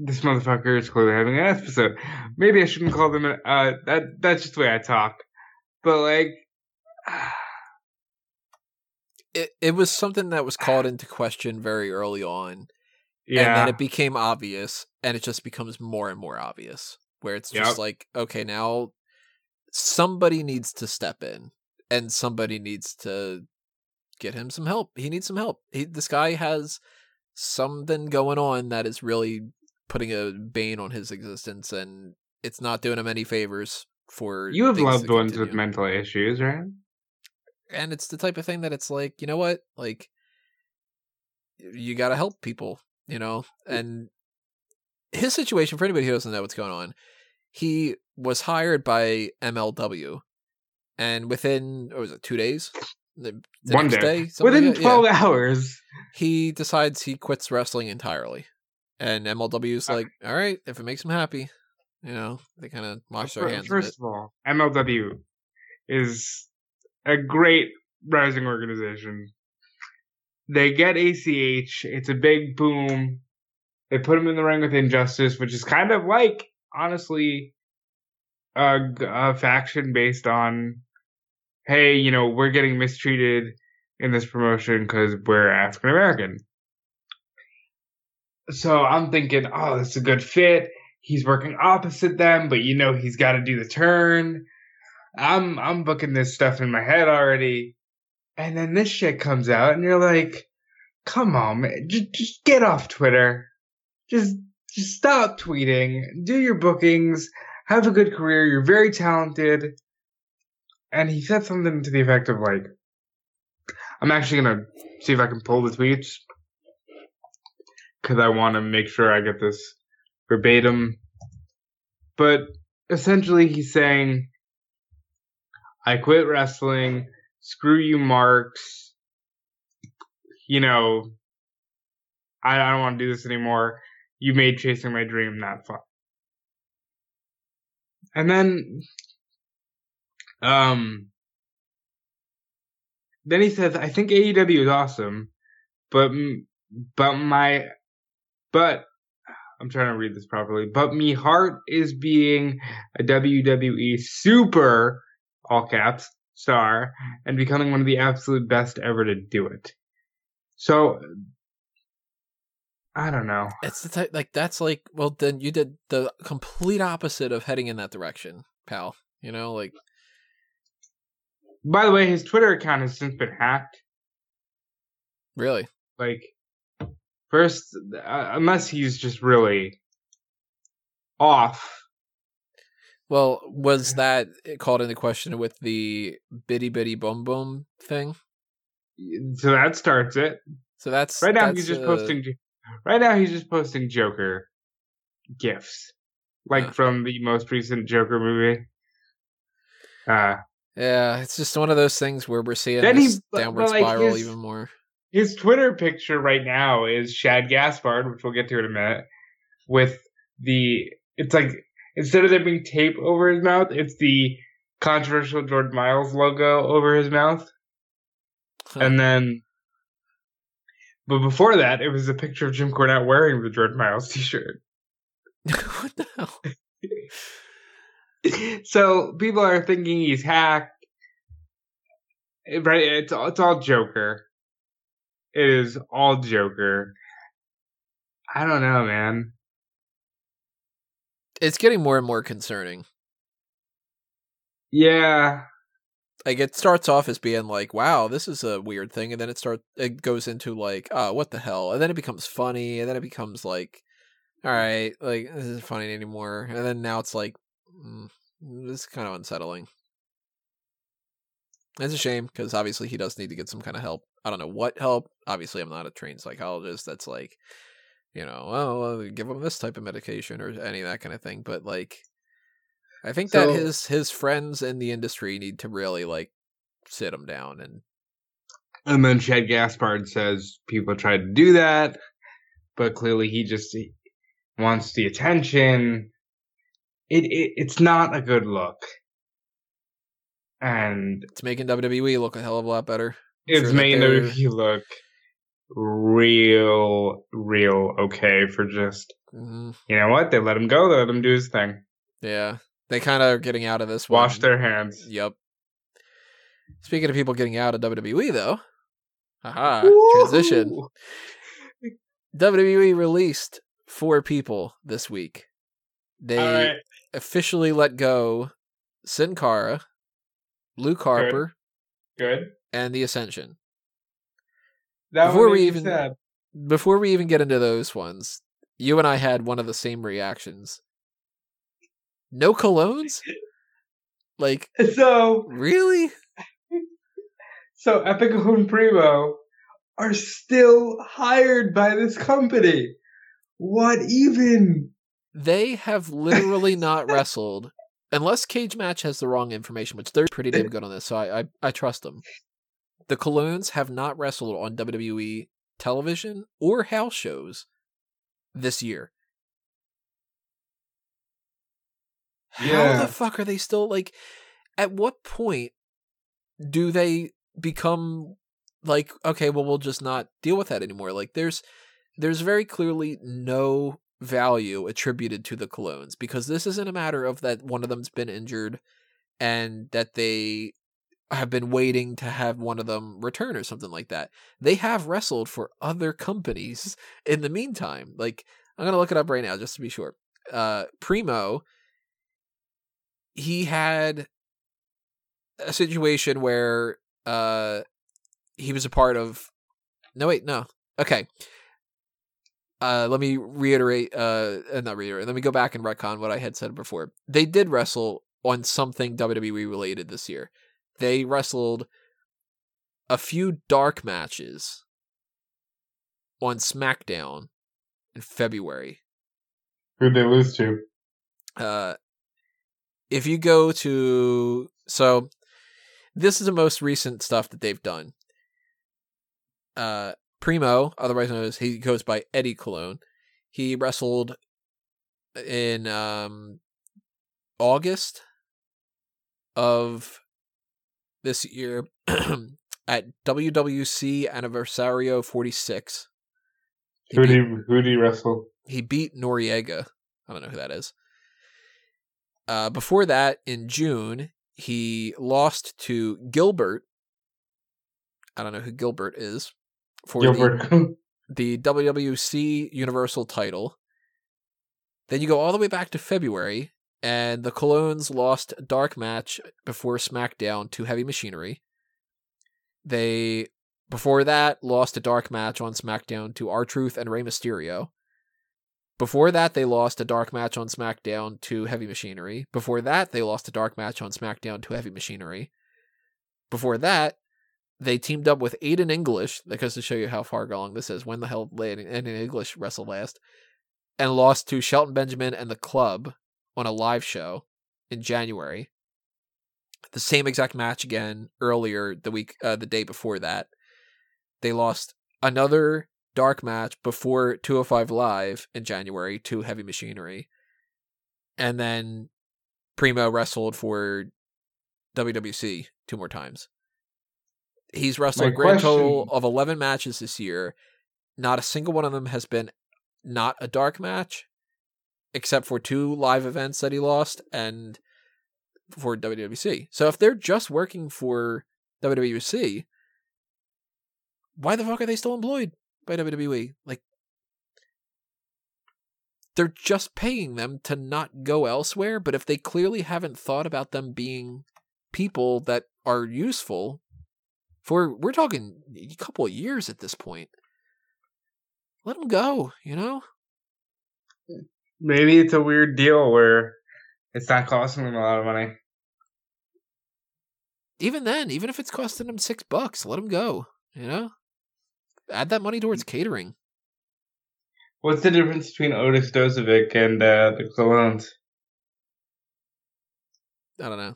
this motherfucker is clearly having an episode. Maybe I shouldn't call them an... that's just the way I talk. But, like... It was something that was called into question very early on. Yeah. And then it became obvious, and it just becomes more and more obvious, where it's just like, okay, now somebody needs to step in, and somebody needs to get him some help. He needs some help. This guy has something going on that is really putting a bane on his existence, and it's not doing him any favors. For you have loved ones with mental issues, right? And it's the type of thing that it's like, you know what? Like, you got to help people, you know? And his situation, for anybody who doesn't know what's going on, he was hired by MLW. And within, 2 days? The next day? Within 12 hours. He decides he quits wrestling entirely. And MLW's like, all right, if it makes him happy, you know, they kind of wash their hands. First of all, MLW is... a great rising organization. They get ACH. It's a big boom. They put him in the ring with Injustice, which is kind of like, honestly, a faction based on, hey, you know, we're getting mistreated in this promotion because we're African American. So I'm thinking, oh, this is a good fit. He's working opposite them, but you know he's got to do the turn. I'm booking this stuff in my head already, and then this shit comes out, and you're like, "Come on, man, just get off Twitter, just stop tweeting, do your bookings, have a good career. You're very talented." And he said something to the effect of like, "I'm actually gonna see if I can pull the tweets because I want to make sure I get this verbatim." But essentially, he's saying, I quit wrestling. Screw you, Marks. You know, I don't want to do this anymore. You made chasing my dream not fun. And then, he says, I think AEW is awesome, but I'm trying to read this properly. But me heart is being a WWE super, all caps, star, and becoming one of the absolute best ever to do it. So, I don't know. It's the type, like, that's like, well, then you did the complete opposite of heading in that direction, pal. You know, like... By the way, his Twitter account has since been hacked. Really? Like, first, unless he's just really off. Well, was that called into question with the bitty bitty boom boom thing? So that starts it. So that's right now. He's just posting. Right now, he's just posting Joker gifs, like from the most recent Joker movie. Yeah, it's just one of those things where we're seeing this downward spiral even more. His Twitter picture right now is Shad Gaspard, which we'll get to in a minute. With the, it's like, instead of there being tape over his mouth, it's the controversial George Miles logo over his mouth. Huh. And then, but before that, it was a picture of Jim Cornette wearing the George Miles t-shirt. What the hell? So people are thinking he's hacked. Right? It's all Joker. It is all Joker. I don't know, man. It's getting more and more concerning. Yeah. Like, it starts off as being like, wow, this is a weird thing, and then it goes into like, oh, what the hell, and then it becomes funny, and then it becomes like, all right, like, this isn't funny anymore, and then now it's like, this is kind of unsettling. It's a shame, because obviously he does need to get some kind of help. I don't know what help. Obviously, I'm not a trained psychologist that's like, you know, oh, give him this type of medication or any of that kind of thing. But, like, I think that his friends in the industry need to really, like, sit him down. And then Chad Gaspard says people tried to do that, but clearly he just wants the attention. It's not a good look. And it's making WWE look a hell of a lot better. It's making WWE look real okay for just, you know what? They let him go. They let him do his thing. Yeah. They kind of are getting out of this one. Wash their hands. Yep. Speaking of people getting out of WWE, though. Transition. WWE released 4 people this week. They officially let go Sin Cara, Luke Harper, Good. And The Ascension. That before we even get into those ones, you and I had one of the same reactions. No colognes? Like, so really? So Epic and Primo are still hired by this company. What even? They have literally not wrestled. Unless Cage Match has the wrong information, which they're pretty damn good on this, so I trust them. The Colognes have not wrestled on WWE television or house shows this year. Yeah. How the fuck are they still, like, at what point do they become, like, okay, well, we'll just not deal with that anymore? Like, there's very clearly no value attributed to the Colognes, because this isn't a matter of that one of them's been injured and that they have been waiting to have one of them return or something like that. They have wrestled for other companies in the meantime. Like, I'm going to look it up right now just to be sure. Primo, he had a situation where he was a part of... No, wait, no. Okay. Let me go back and retcon what I had said before. They did wrestle on something WWE related this year. They wrestled a few dark matches on SmackDown in February. Who'd they lose to? If you go to... So, this is the most recent stuff that they've done. Primo, otherwise known as, he goes by Eddie Colon. He wrestled in August of this year at WWC Anniversario 46. Who did he wrestle? He beat Noriega. I don't know who that is. Before that, in June, he lost to Gilbert. I don't know who Gilbert is. For the WWC Universal title. Then you go all the way back to February, and the Colognes lost a dark match before SmackDown to Heavy Machinery. They, before that, lost a dark match on SmackDown to R-Truth and Rey Mysterio. Before that, they lost a dark match on SmackDown to Heavy Machinery. Before that, they lost a dark match on SmackDown to Heavy Machinery. Before that, they teamed up with Aiden English, that goes to show you how far along this is, when the hell Aiden English wrestled last, and lost to Shelton Benjamin and The Club on a live show in January. The same exact match again earlier the day before that. They lost another dark match before 205 Live in January to Heavy Machinery. And then Primo wrestled for WWC 2 more times. He's wrestled a grand total of 11 matches this year. Not a single one of them has been not a dark match, except for 2 live events that he lost and for WWC. So if they're just working for WWC, why the fuck are they still employed by WWE? Like, they're just paying them to not go elsewhere, but if they clearly haven't thought about them being people that are useful for, we're talking a couple of years at this point. Let them go, you know? Maybe it's a weird deal where it's not costing them a lot of money. Even then, even if it's costing them $6, let them go, you know? Add that money towards catering. What's the difference between Otis Dozovic and the Colognes? I don't know.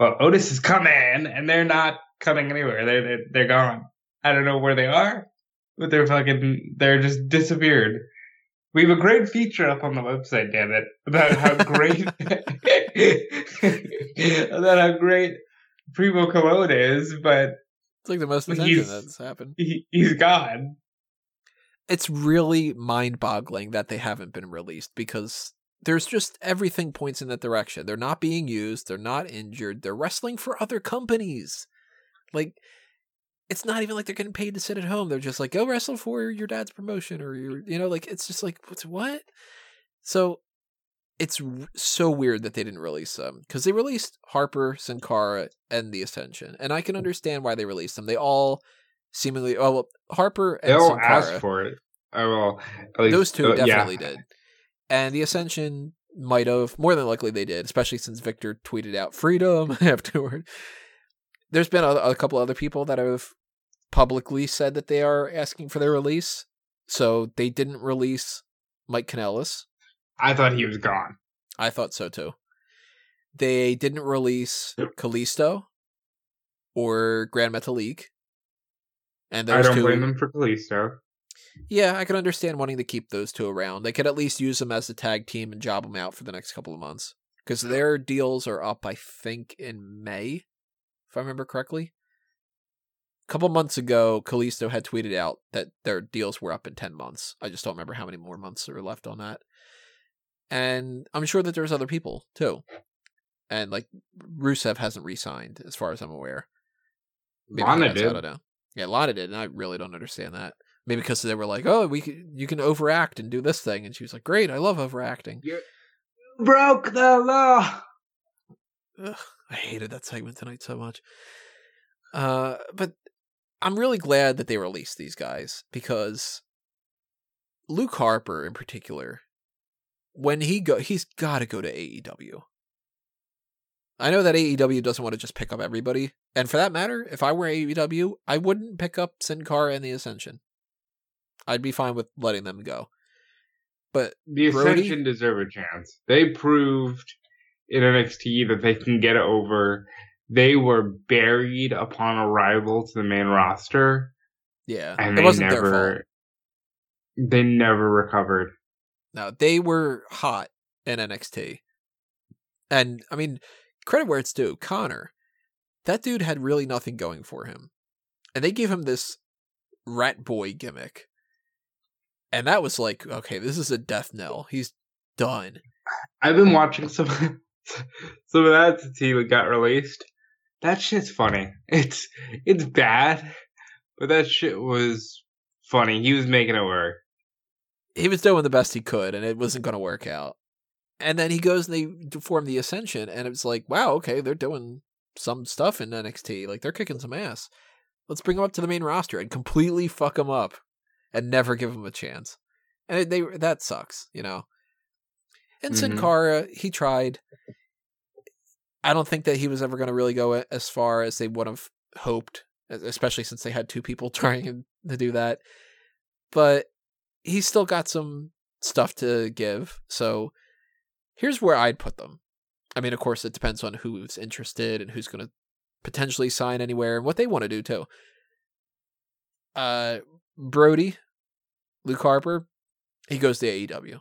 Well, Otis is coming, and they're not coming anywhere. They're gone. I don't know where they are, but they're just disappeared. We have a great feature up on the website, damn it, about how great about how great Primo Colón is, but it's like the most attention that's happened. He's gone. It's really mind-boggling that they haven't been released, because there's just everything points in that direction. They're not being used. They're not injured. They're wrestling for other companies. Like, it's not even like they're getting paid to sit at home. They're just like, go wrestle for your dad's promotion or your, you know, like, it's just like, what? So it's so weird that they didn't release them, because they released Harper, Sin Cara, and The Ascension. And I can understand why they released them. They all seemingly, oh, well, Harper and Sin Cara. They all asked for it. Oh, well, at least, those two definitely did. And The Ascension might have, more than likely they did, especially since Victor tweeted out freedom afterward. There's been a couple other people that have publicly said that they are asking for their release. So they didn't release Mike Kanellis. I thought he was gone. I thought so too. They didn't release Kalisto or Grand Metalik. And I don't blame them for Kalisto. Yeah, I can understand wanting to keep those two around. They could at least use them as a tag team and job them out for the next couple of months. Because their deals are up, I think, in May, if I remember correctly. A couple months ago, Kalisto had tweeted out that their deals were up in 10 months. I just don't remember how many more months there were left on that. And I'm sure that there's other people, too. And, like, Rusev hasn't re-signed, as far as I'm aware. Lana did. I don't know. Yeah, Lana did, and I really don't understand that. Maybe because they were like, oh, you can overact and do this thing. And she was like, great, I love overacting. You broke the law. Ugh, I hated that segment tonight so much. But I'm really glad that they released these guys, because Luke Harper in particular, when he's got to go to AEW. I know that AEW doesn't want to just pick up everybody. And for that matter, if I were AEW, I wouldn't pick up Sin Cara and The Ascension. I'd be fine with letting them go. But the Ascension deserve a chance. They proved in NXT that they can get over. They were buried upon arrival to the main roster. Yeah. And it wasn't their fault. They never recovered. No, they were hot in NXT. And, I mean, credit where it's due. Connor, that dude had really nothing going for him. And they gave him this rat boy gimmick. And that was like, okay, this is a death knell. He's done. I've been watching some of that since he got released. That shit's funny. It's bad, but that shit was funny. He was making it work. He was doing the best he could, and it wasn't going to work out. And then he goes and they form the Ascension, and it's like, wow, okay, they're doing some stuff in NXT. Like, they're kicking some ass. Let's bring them up to the main roster and completely fuck them up. And never give him a chance. And that sucks, you know. And Sin Cara, he tried. I don't think that he was ever going to really go as far as they would have hoped, especially since they had two people trying to do that. But he's still got some stuff to give. So here's where I'd put them. I mean, of course, it depends on who's interested and who's going to potentially sign anywhere and what they want to do, too. Brody, Luke Harper, he goes to AEW.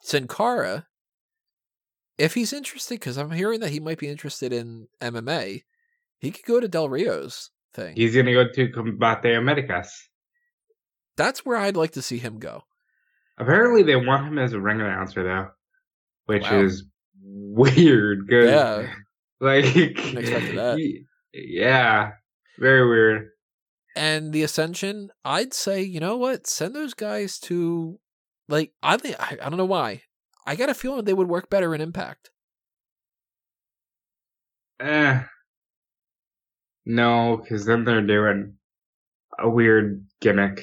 Sin Cara, if he's interested, because I'm hearing that he might be interested in MMA, he could go to Del Rio's thing. He's going to go to Combate Americas. That's where I'd like to see him go. Apparently they want him as a ring announcer, though, which is weird. Good. Yeah. Like, I expected that. Yeah. Very weird. And the Ascension, I'd say, you know what? Send those guys to, like, I don't know why. I got a feeling they would work better in Impact. No, because then they're doing a weird gimmick.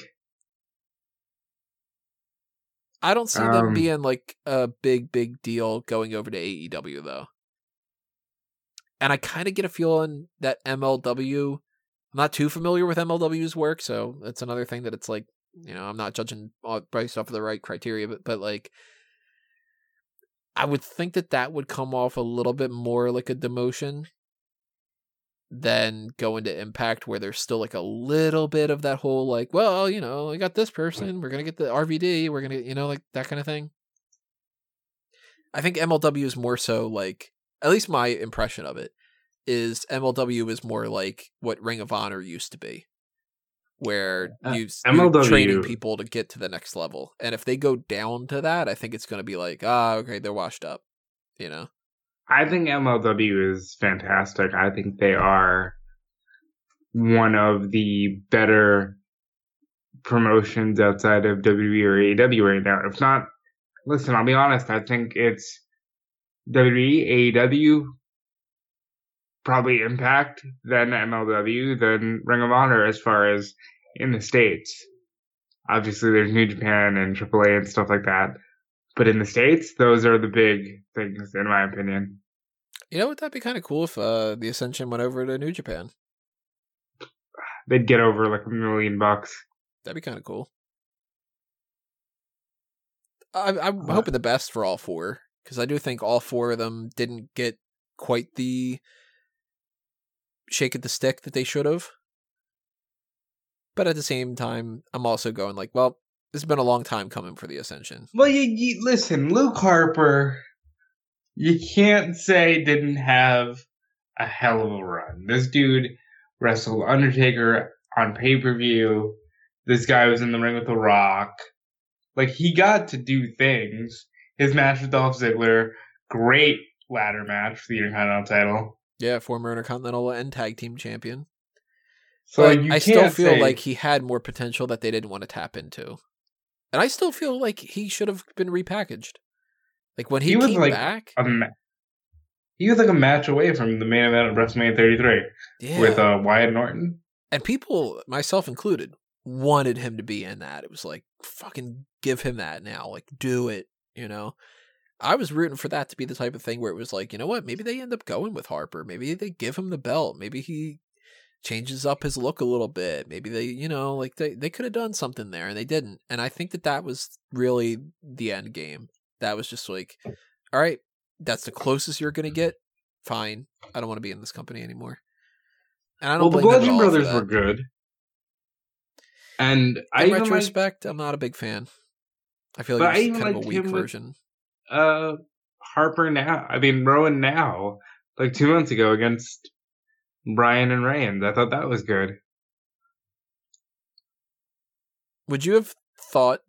I don't see them being like a big deal going over to AEW though. And I kind of get a feeling that MLW, I'm not too familiar with MLW's work, so that's another thing that it's like, you know, I'm not judging based off of the right criteria, but like, I would think that that would come off a little bit more like a demotion than going to Impact, where there's still like a little bit of that whole like, well, you know, I got this person, we're going to get the RVD, we're going to, you know, like that kind of thing. I think MLW is more so like, at least my impression of it is MLW is more like what Ring of Honor used to be, where you're training people to get to the next level. And if they go down to that, I think it's going to be like, okay, they're washed up, you know? I think MLW is fantastic. I think they are one of the better promotions outside of WWE or AEW right now. If not, listen, I'll be honest, I think it's WWE, AEW, probably Impact, then MLW, then Ring of Honor as far as in the States. Obviously, there's New Japan and AAA and stuff like that. But in the States, those are the big things, in my opinion. You know what? That'd be kind of cool if the Ascension went over to New Japan. They'd get over like $1 million. That'd be kind of cool. I'm hoping the best for all four. Because I do think all four of them didn't get quite the shake at the stick that they should have. But at the same time, I'm also going like, well, it's been a long time coming for the Ascension. Well, you listen, Luke Harper, you can't say didn't have a hell of a run. This dude wrestled Undertaker on pay-per-view. This guy was in the ring with The Rock. Like, he got to do things. His match with Dolph Ziggler, great ladder match for the Intercontinental title. Yeah, former Intercontinental and Tag Team Champion. So I still feel like he had more potential that they didn't want to tap into. And I still feel like he should have been repackaged. Like, when he came back... He was like a match away from the main event of WrestleMania 33 with Wyatt Norton. And people, myself included, wanted him to be in that. It was like, fucking give him that now. Like, do it. You know, I was rooting for that to be the type of thing where it was like, you know what, maybe they end up going with Harper. Maybe they give him the belt. Maybe he changes up his look a little bit. Maybe they, you know, like they could have done something there, and they didn't. And I think that was really the end game. That was just like, all right, that's the closest you're going to get. Fine. I don't want to be in this company anymore. And I don't blame them at all. The Bludgeon Brothers were good. And in retrospect, I'm not a big fan. I feel like it's kind of a weak version. Harper now. I mean, Rowan now. Like 2 months ago against Brian and Reigns. I thought that was good. Would you have thought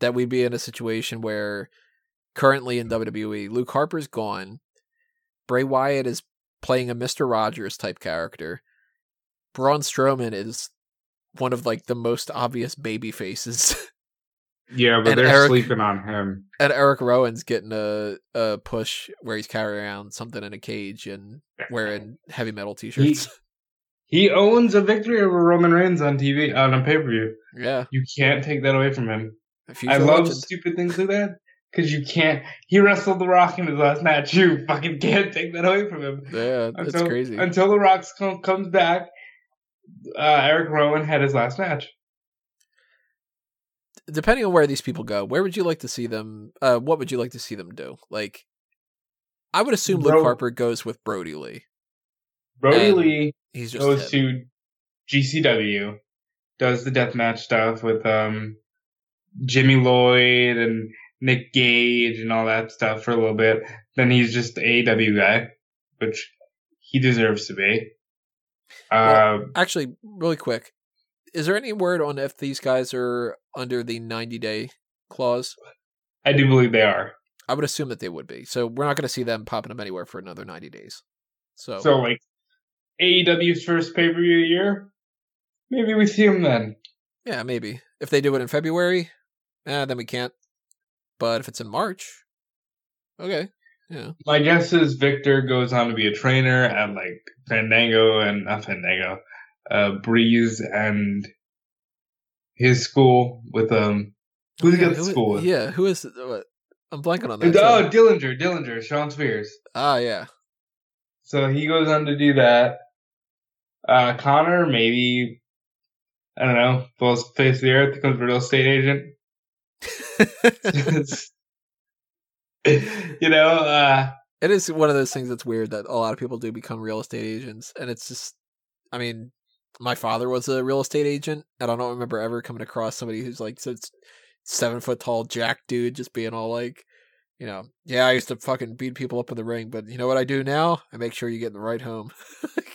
that we'd be in a situation where currently in WWE, Luke Harper's gone. Bray Wyatt is playing a Mr. Rogers type character. Braun Strowman is one of like the most obvious baby faces. Yeah, but they're sleeping on him. And Eric Rowan's getting a push where he's carrying around something in a cage and wearing heavy metal t-shirts. He owns a victory over Roman Reigns on TV on a pay-per-view. Yeah. You can't take that away from him. I love stupid things like that because you can't. He wrestled The Rock in his last match. You fucking can't take that away from him. Yeah, that's crazy. Until The Rock comes back, Eric Rowan had his last match. Depending on where these people go, where would you like to see them? What would you like to see them do? Like, I would assume Luke Harper goes with Brody Lee. Brody Lee goes to GCW, does the deathmatch stuff with Jimmy Lloyd and Nick Gage and all that stuff for a little bit. Then he's just the AEW guy, which he deserves to be. Well, actually, really quick. Is there any word on if these guys are under the 90-day clause? I do believe they are. I would assume that they would be. So we're not going to see them popping up anywhere for another 90 days. So like, AEW's first pay-per-view of the year? Maybe we see them then. Yeah, maybe. If they do it in February, then we can't. But if it's in March, okay. Yeah. My guess is Victor goes on to be a trainer at like Fandango and not Fandango, Breeze and his school with who's got the school with? Yeah, who is what? I'm blanking on that. Oh, too. Dillinger, Sean Spears. Ah, yeah. So he goes on to do that. Connor, maybe, I don't know, falls face of the earth, becomes a real estate agent. You know, it is one of those things that's weird that a lot of people do become real estate agents, and it's just, I mean, my father was a real estate agent, and I don't remember ever coming across somebody who's like, so it's 7 foot tall jack dude just being all like, you know, yeah, I used to fucking beat people up in the ring, but you know what I do now? I make sure you get in the right home.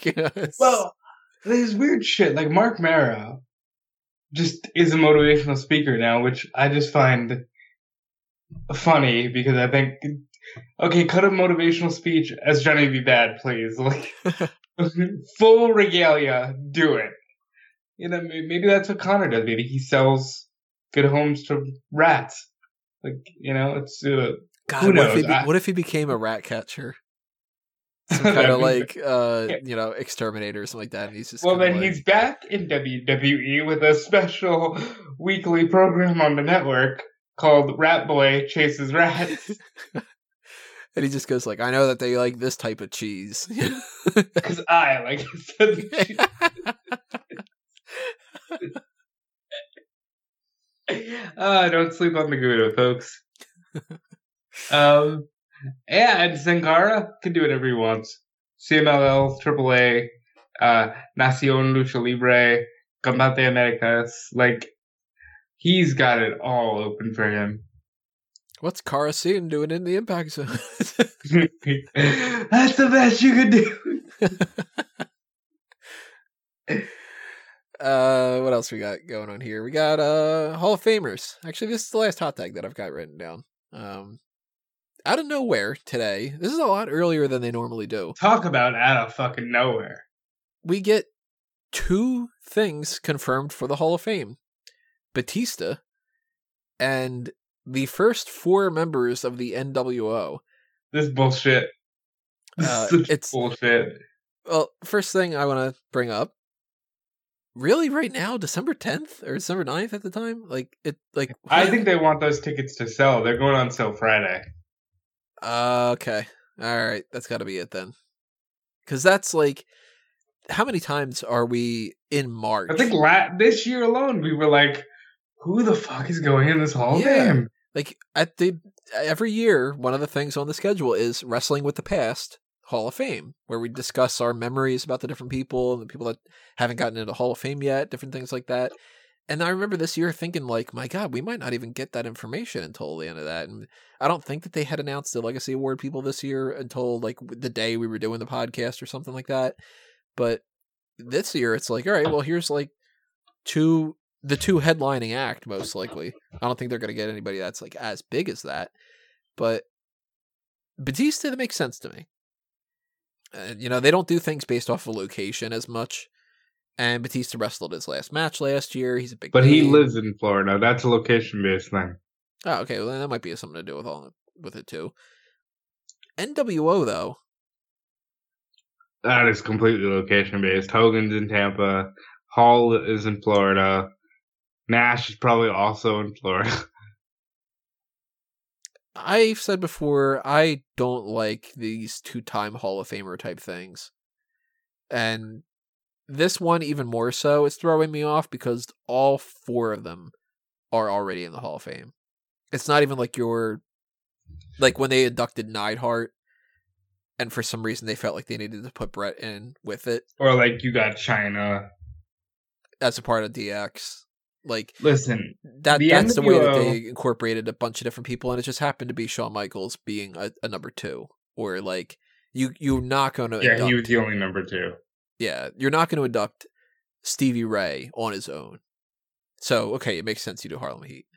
You know, well, there's weird shit. Like Mark Mero just is a motivational speaker now, which I just find funny because I think, okay, cut a motivational speech as Johnny B. Bad, please. Like full regalia, do it. You know, maybe that's what Connor does. Maybe he sells good homes to rats. Like, you know, it's God, who knows? What if he became a rat catcher? Some kind of like, you know, exterminator or something like that. And he's just he's back in WWE with a special weekly program on the network called Rat Boy Chases Rats. And he just goes like, I know that they like this type of cheese. Because I like this type of cheese. Don't sleep on the Gouda, folks. Yeah, and Sin Cara can do whatever he wants. CMLL, AAA, Nacion Lucha Libre, Combate Americas. Like, he's got it all open for him. What's Cara Seen doing in the Impact Zone? That's the best you could do. What else we got going on here? We got Hall of Famers. Actually, this is the last hot tag that I've got written down. Out of nowhere today. This is a lot earlier than they normally do. Talk about out of fucking nowhere. We get two things confirmed for the Hall of Fame. Batista and the first four members of the NWO. This is bullshit. It's bullshit. Well, first thing I want to bring up. Really, right now, December 10th or December 9th at the time? I think they want those tickets to sell. They're going on sale Friday. Okay. All right. That's got to be it then. Because that's like, how many times are we in March? I think this year alone, we were like, who the fuck is going in this Hall of Fame? Like, every year, one of the things on the schedule is Wrestling with the Past Hall of Fame, where we discuss our memories about the different people and the people that haven't gotten into Hall of Fame yet, different things like that. And I remember this year thinking like, my God, we might not even get that information until the end of that. And I don't think that they had announced the Legacy Award people this year until like the day we were doing the podcast or something like that. But this year it's like, all right, well, here's like the two headlining act, most likely. I don't think they're going to get anybody that's like as big as that, but Batista, that makes sense to me. You know, they don't do things based off of location as much. And Batista wrestled his last match last year. He's a big But he lives in Florida. That's a location-based thing. Oh, okay. Well, then that might be something to do with it, too. NWO, though. That is completely location-based. Hogan's in Tampa. Hall is in Florida. Nash is probably also in Florida. I've said before, I don't like these two-time Hall of Famer type things. And this one even more so. It's throwing me off because all four of them are already in the Hall of Fame. It's not even like like when they inducted Neidhart and for some reason they felt like they needed to put Brett in with it. Or like you got China as a part of DX. Like, listen, that's the way that they incorporated a bunch of different people, and it just happened to be Shawn Michaels being a number two, or like you're not going to. Yeah, he was the only number two. Yeah, you're not going to induct Stevie Ray on his own. So okay, it makes sense you do Harlem Heat,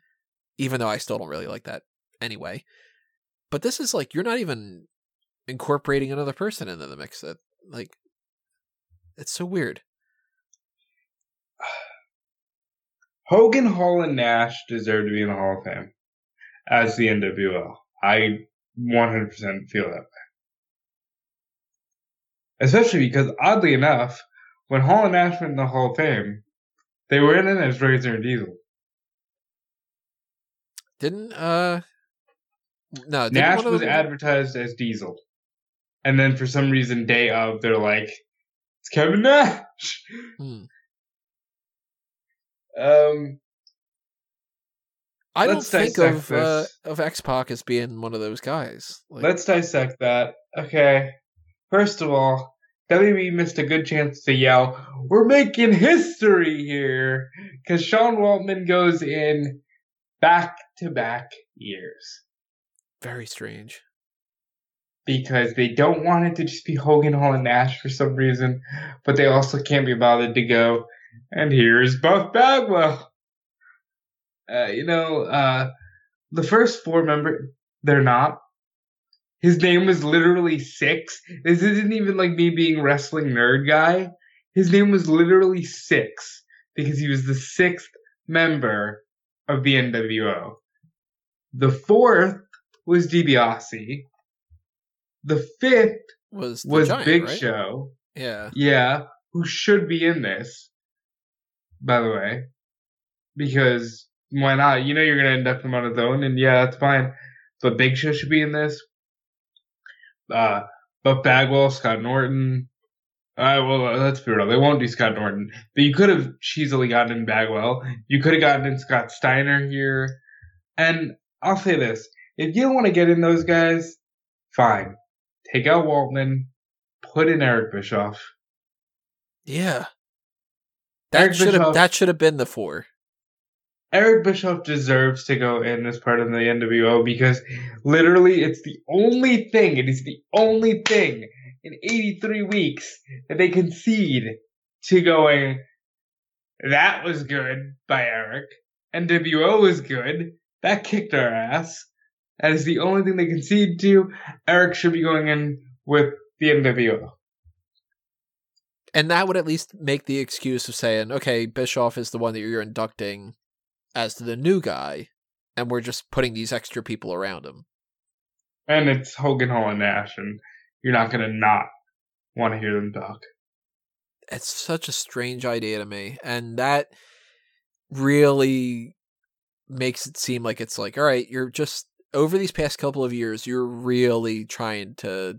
even though I still don't really like that anyway. But this is like you're not even incorporating another person into the mix. That like, it's so weird. Hogan, Hall, and Nash deserve to be in the Hall of Fame as the NWO. I 100% feel that way. Especially because, oddly enough, when Hall and Nash went in the Hall of Fame, they were in it as Razor and Diesel. Didn't Nash was advertised as Diesel. And then for some reason, day of, they're like, it's Kevin Nash! I don't think of X-Pac as being one of those guys. Like, let's dissect that. Okay. First of all, WWE missed a good chance to yell, we're making history here! Because Sean Waltman goes in back-to-back years. Very strange. Because they don't want it to just be Hogan, Hall, and Nash for some reason. But they also can't be bothered to go, and here's Buff Bagwell. The first four members, they're not. His name was literally Six. This isn't even like me being wrestling nerd guy. His name was literally Six. Because he was the sixth member of the NWO. The fourth was DiBiase. The fifth was Giant, Big right? Show. Yeah. Yeah, who should be in this, by the way. Because why not? You know you're going to end up in on his own, and yeah, that's fine. But Big Show should be in this. Buff Bagwell, Scott Norton. Well, let's be real. They won't do Scott Norton. But you could have easily gotten in Bagwell. You could have gotten in Scott Steiner here. And I'll say this. If you don't want to get in those guys, fine. Take out Waltman, put in Eric Bischoff. Yeah. That should have been the four. Eric Bischoff deserves to go in as part of the NWO because literally it is the only thing in 83 weeks that they concede to going, that was good by Eric. NWO was good. That kicked our ass. That is the only thing they concede to. Eric should be going in with the NWO. And that would at least make the excuse of saying, okay, Bischoff is the one that you're inducting as the new guy, and we're just putting these extra people around him. And it's Hogan, Hall, and Nash, and you're not going to not want to hear them talk. It's such a strange idea to me, and that really makes it seem like it's like, all right, you're just, over these past couple of years, you're really trying to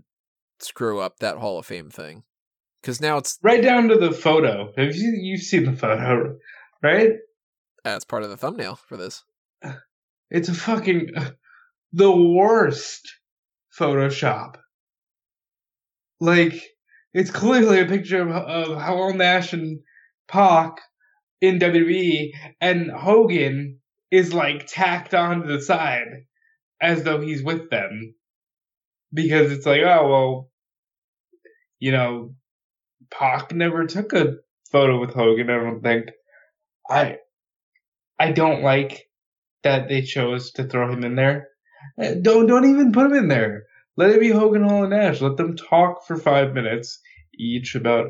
screw up that Hall of Fame thing. Because now it's... right down to the photo. You've seen the photo, right? That's part of the thumbnail for this. It's a fucking... the worst Photoshop. Like, it's clearly a picture of Hall, Nash, and Pac in WWE, and Hogan is, like, tacked onto the side. As though he's with them. Because it's like, oh, well, you know, Pac never took a photo with Hogan, I don't think. I don't like that they chose to throw him in there. Don't even put him in there. Let it be Hogan, Hall, and Nash. Let them talk for 5 minutes each about,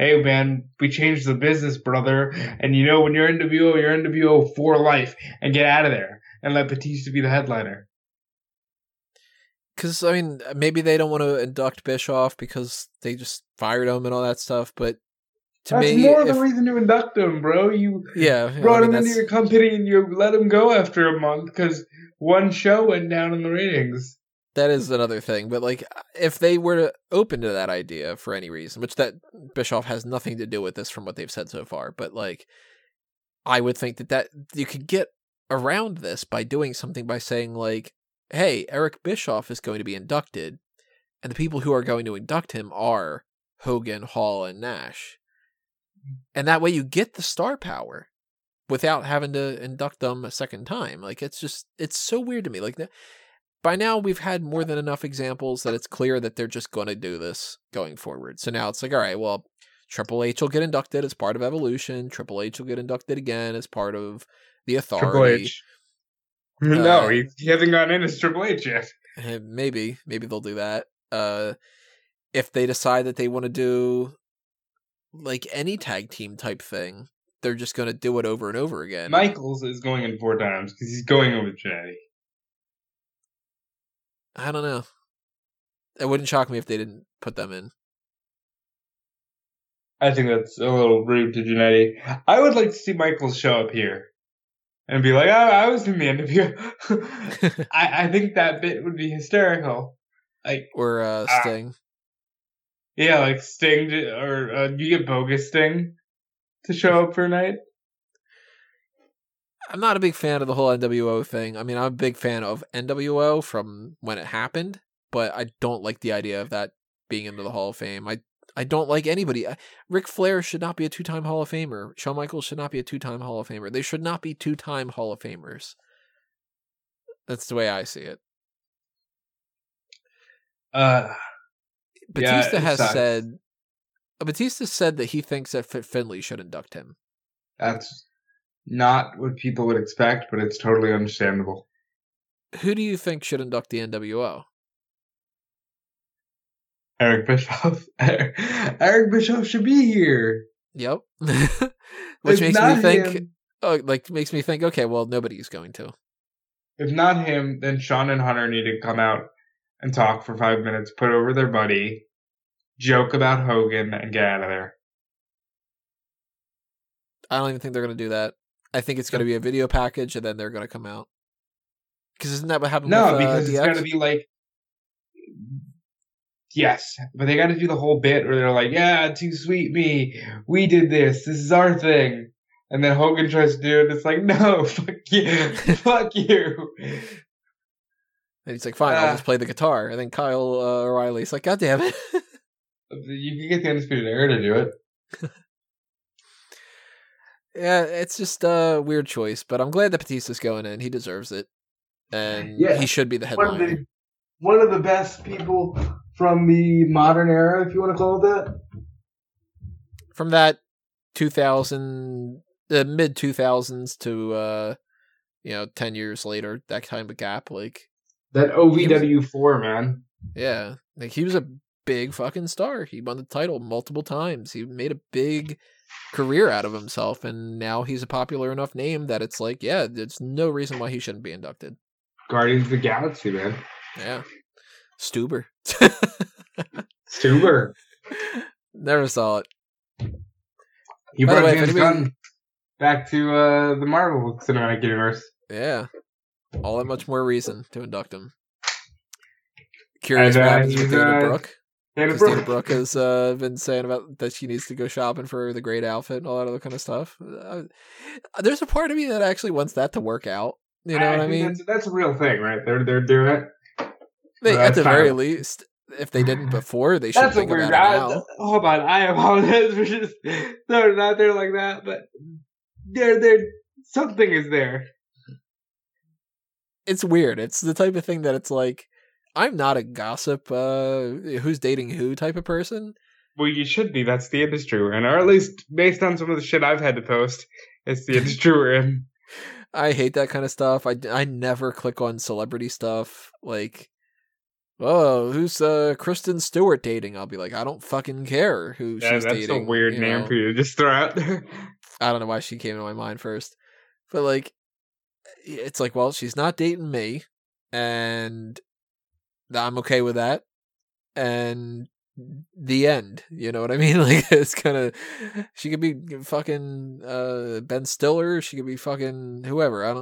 hey, man, we changed the business, brother. And, you know, when you're NWO for life. And get out of there. And let Batista be the headliner. Because, I mean, maybe they don't want to induct Bischoff because they just fired him and all that stuff, but to me... that's more of a reason to induct him, bro. You brought him into your company and you let him go after a month because one show went down in the ratings. That is another thing, but, like, if they were open to that idea for any reason, which that Bischoff has nothing to do with this from what they've said so far, but, like, I would think that you could get around this by doing something by saying, like, hey, Eric Bischoff is going to be inducted, and the people who are going to induct him are Hogan, Hall, and Nash. And that way you get the star power without having to induct them a second time. Like, it's so weird to me. Like, by now we've had more than enough examples that it's clear that they're just going to do this going forward. So now it's like, all right, well, Triple H will get inducted as part of Evolution. Triple H will get inducted again as part of the Authority. Triple H. No, he hasn't gone in as Triple H yet. Maybe they'll do that. If they decide that they want to do like any tag team type thing, they're just going to do it over and over again. Michaels is going in 4 times because he's going in with Jay. I don't know. It wouldn't shock me if they didn't put them in. I think that's a little rude to Jannetty. I would like to see Michaels show up here and be like, oh, I was in the interview. I think that bit would be hysterical. Like, or Sting. Yeah, like Sting, or you get bogus Sting to show up for a night. I'm not a big fan of the whole NWO thing. I mean, I'm a big fan of NWO from when it happened, but I don't like the idea of that being into the Hall of Fame. I don't like anybody. Ric Flair should not be a two-time Hall of Famer. Shawn Michaels should not be a two-time Hall of Famer. They should not be two-time Hall of Famers. That's the way I see it. Batista said that he thinks that Finley should induct him. That's not what people would expect, but it's totally understandable. Who do you think should induct the NWO? Eric Bischoff. Eric Bischoff should be here. Yep. Which makes me think, okay, well, nobody's going to. If not him, then Sean and Hunter need to come out and talk for 5 minutes, put over their buddy, joke about Hogan, and get out of there. I don't even think they're going to do that. I think it's going to be a video package, and then they're going to come out. Because isn't that what happened with because DX? It's going to be like... Yes, but they got to do the whole bit where they're like, yeah, too sweet me. We did this. This is our thing. And then Hogan tries to do it. And it's like, no, fuck you. Fuck you. And he's like, fine, I'll just play the guitar. And then Kyle O'Reilly's like, God damn it. You can get the Undisputed Era to do it. Yeah, it's just a weird choice, but I'm glad that Batista's going in. He deserves it. And he should be the headliner. One of the best people... From the modern era, if you want to call it that? From that 2000, mid-2000s to, 10 years later, that kind of gap, like... That OVW4, man. Yeah. Like, he was a big fucking star. He won the title multiple times. He made a big career out of himself, and now he's a popular enough name that it's like, yeah, there's no reason why he shouldn't be inducted. Guardians of the Galaxy, man. Yeah. Stuber. Stuber. Never saw it. You brought James Gunn back to the Marvel Cinematic Universe. Yeah. All that much more reason to induct him. Curious what happens with Dana Brooke. Dana Brooke has been saying about that she needs to go shopping for the great outfit and all that other kind of stuff. There's a part of me that actually wants that to work out. You know what I mean? That's a real thing, right? They're doing it. At the very least, if they didn't before, they should think about it now. Hold on, I apologize for just throwing it out there like that, but there, something is there. It's weird. It's the type of thing that it's like, I'm not a gossip, who's dating who type of person. Well, you should be. That's the industry we're in, or at least based on some of the shit I've had to post, it's the industry we're in. I hate that kind of stuff. I never click on celebrity stuff, like... Oh, who's Kristen Stewart dating? I'll be like, I don't fucking care who she's dating. That's a weird name for you to just throw out there. I don't know why she came to my mind first. But, like, it's like, well, she's not dating me, and I'm okay with that. And the end, you know what I mean? Like, it's kind of, she could be fucking Ben Stiller, she could be fucking whoever, I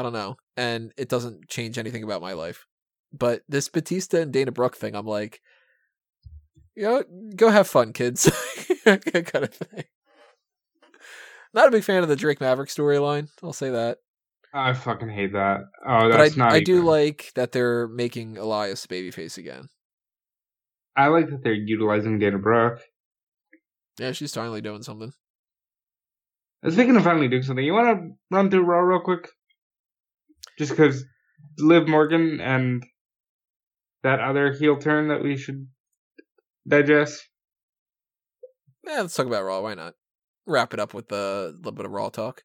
don't know. And it doesn't change anything about my life. But this Batista and Dana Brooke thing, I'm like, go have fun, kids. That kind of thing. Not a big fan of the Drake Maverick storyline. I'll say that. I fucking hate that. Oh, that's not. I do like that they're making Elias babyface again. I like that they're utilizing Dana Brooke. Yeah, she's finally doing something. Speaking of finally doing something, you want to run through Raw real quick? Just because Liv Morgan and that other heel turn that we should digest. Yeah, let's talk about Raw. Why not? Wrap it up with a little bit of Raw talk.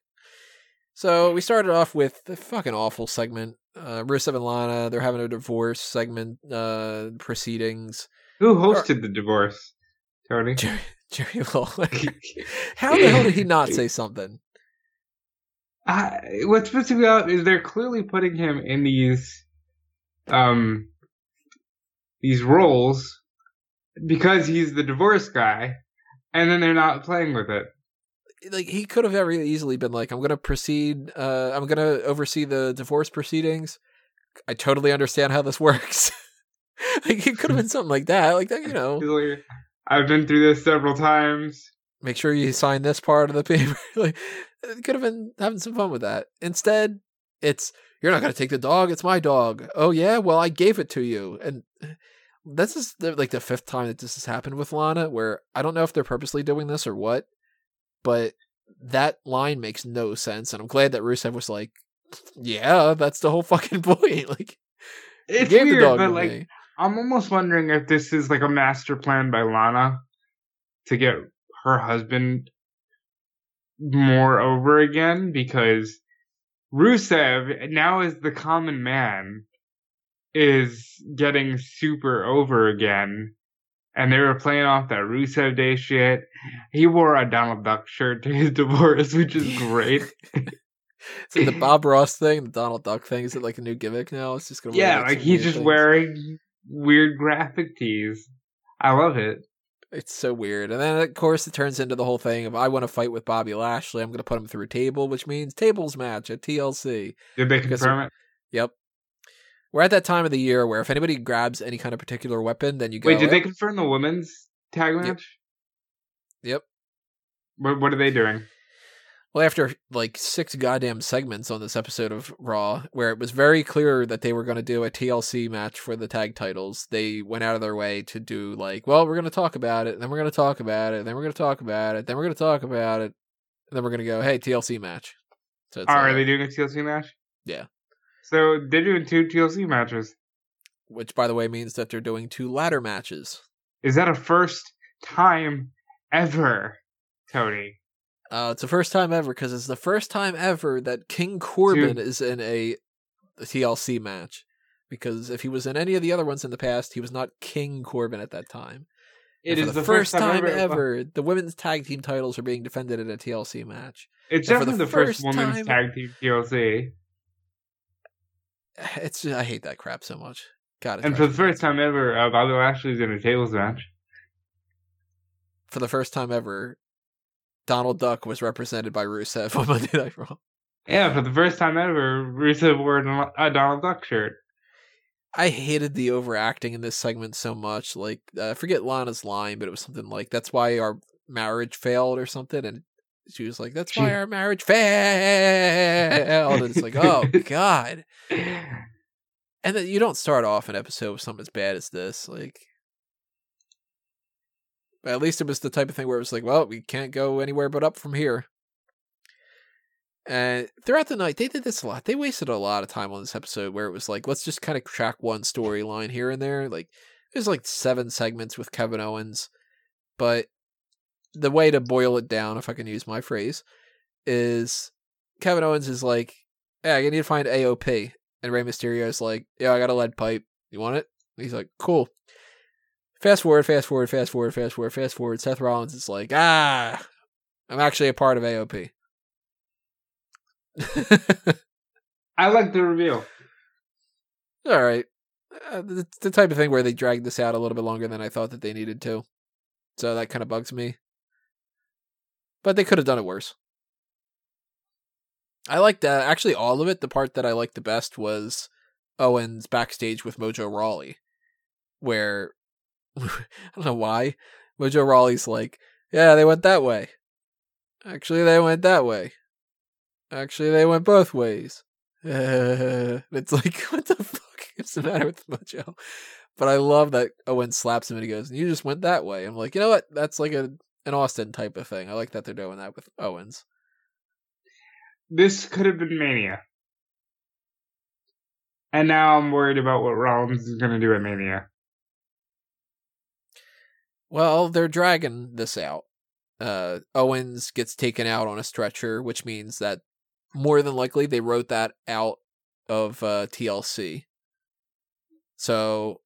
So we started off with a fucking awful segment. Rusev and Lana, they're having a divorce segment proceedings. Who hosted the divorce? Tony? Jerry Lawler. How the hell did he not say something? What's supposed to be out is they're clearly putting him in these these roles because he's the divorce guy, and then they're not playing with it. Like, he could have very easily been like, I'm going to proceed, I'm going to oversee the divorce proceedings. I totally understand how this works. Like, it could have been something like that. Like, that, you know. I've been through this several times. Make sure you sign this part of the paper. Like, it could have been having some fun with that. Instead, it's, you're not going to take the dog. It's my dog. Oh, yeah? Well, I gave it to you. And this is like the fifth time that this has happened with Lana, where I don't know if they're purposely doing this or what. But that line makes no sense, and I'm glad that Rusev was like, "Yeah, that's the whole fucking point." Like, it's weird, but like, me. I'm almost wondering if this is like a master plan by Lana to get her husband more over again, because Rusev now as the common man is getting super over again. And they were playing off that Rusev Day shit. He wore a Donald Duck shirt to his divorce, which is great. It's like the Bob Ross thing, the Donald Duck thing. Is it like a new gimmick now? It's just gonna be like he's just wearing weird graphic tees. I love it. It's so weird. And then, of course, it turns into the whole thing of, I want to fight with Bobby Lashley. I'm going to put him through a table, which means tables match at TLC. Did they confirm it? Yep. We're at that time of the year where if anybody grabs any kind of particular weapon, then you go... Wait, did they confirm the women's tag match? Yep. What are they doing? Well, after like six goddamn segments on this episode of Raw, where it was very clear that they were going to do a TLC match for the tag titles, they went out of their way to do like, well, we're going to talk about it, and then we're going to talk about it, and then we're going to talk about it, then we're going to talk about it, and then we're going to go, hey, TLC match. So it's are they doing a TLC match? Yeah. So they're doing two TLC matches. Which, by the way, means that they're doing two ladder matches. Is that a first time ever, Tony? It's the first time ever, because it's the first time ever that King Corbin is in a TLC match. Because if he was in any of the other ones in the past, he was not King Corbin at that time. It is the first time ever the women's tag team titles are being defended in a TLC match. It's definitely the first women's tag team TLC. It's just, I hate that crap so much. God, and for the first time ever, Bobby Lashley's in a tables match. For the first time ever, Donald Duck was represented by Rusev on Monday Night Raw. Yeah, for the first time ever, Rusev wore a Donald Duck shirt. I hated the overacting in this segment so much. Like, I forget Lana's line, but it was something like, that's why our marriage failed or something, and she was like, that's why our marriage failed. And it's like, oh, God. And then you don't start off an episode with something as bad as this. Like, but at least it was the type of thing where it was like, well, we can't go anywhere but up from here. And throughout the night, they did this a lot. They wasted a lot of time on this episode where it was like, let's just kind of track one storyline here and there. Like, there's like 7 segments with Kevin Owens, but the way to boil it down, if I can use my phrase, is Kevin Owens is like, yeah, I need to find AOP. And Rey Mysterio's like, yeah, I got a lead pipe. You want it? And he's like, cool. Fast forward. Seth Rollins is like, I'm actually a part of AOP. I like the reveal. All right. It's the type of thing where they dragged this out a little bit longer than I thought that they needed to. So that kind of bugs me. But they could have done it worse. I liked that. Actually, all of it, the part that I liked the best was Owens backstage with Mojo Rawley, where, I don't know why, Mojo Rawley's like, yeah, they went that way. Actually, they went that way. Actually, they went both ways. It's like, what the fuck is the matter with Mojo? But I love that Owen slaps him and he goes, you just went that way. I'm like, you know what? That's like an Austin type of thing. I like that they're doing that with Owens. This could have been Mania. And now I'm worried about what Rollins is going to do at Mania. Well, they're dragging this out. Owens gets taken out on a stretcher, which means that more than likely they wrote that out of TLC. So...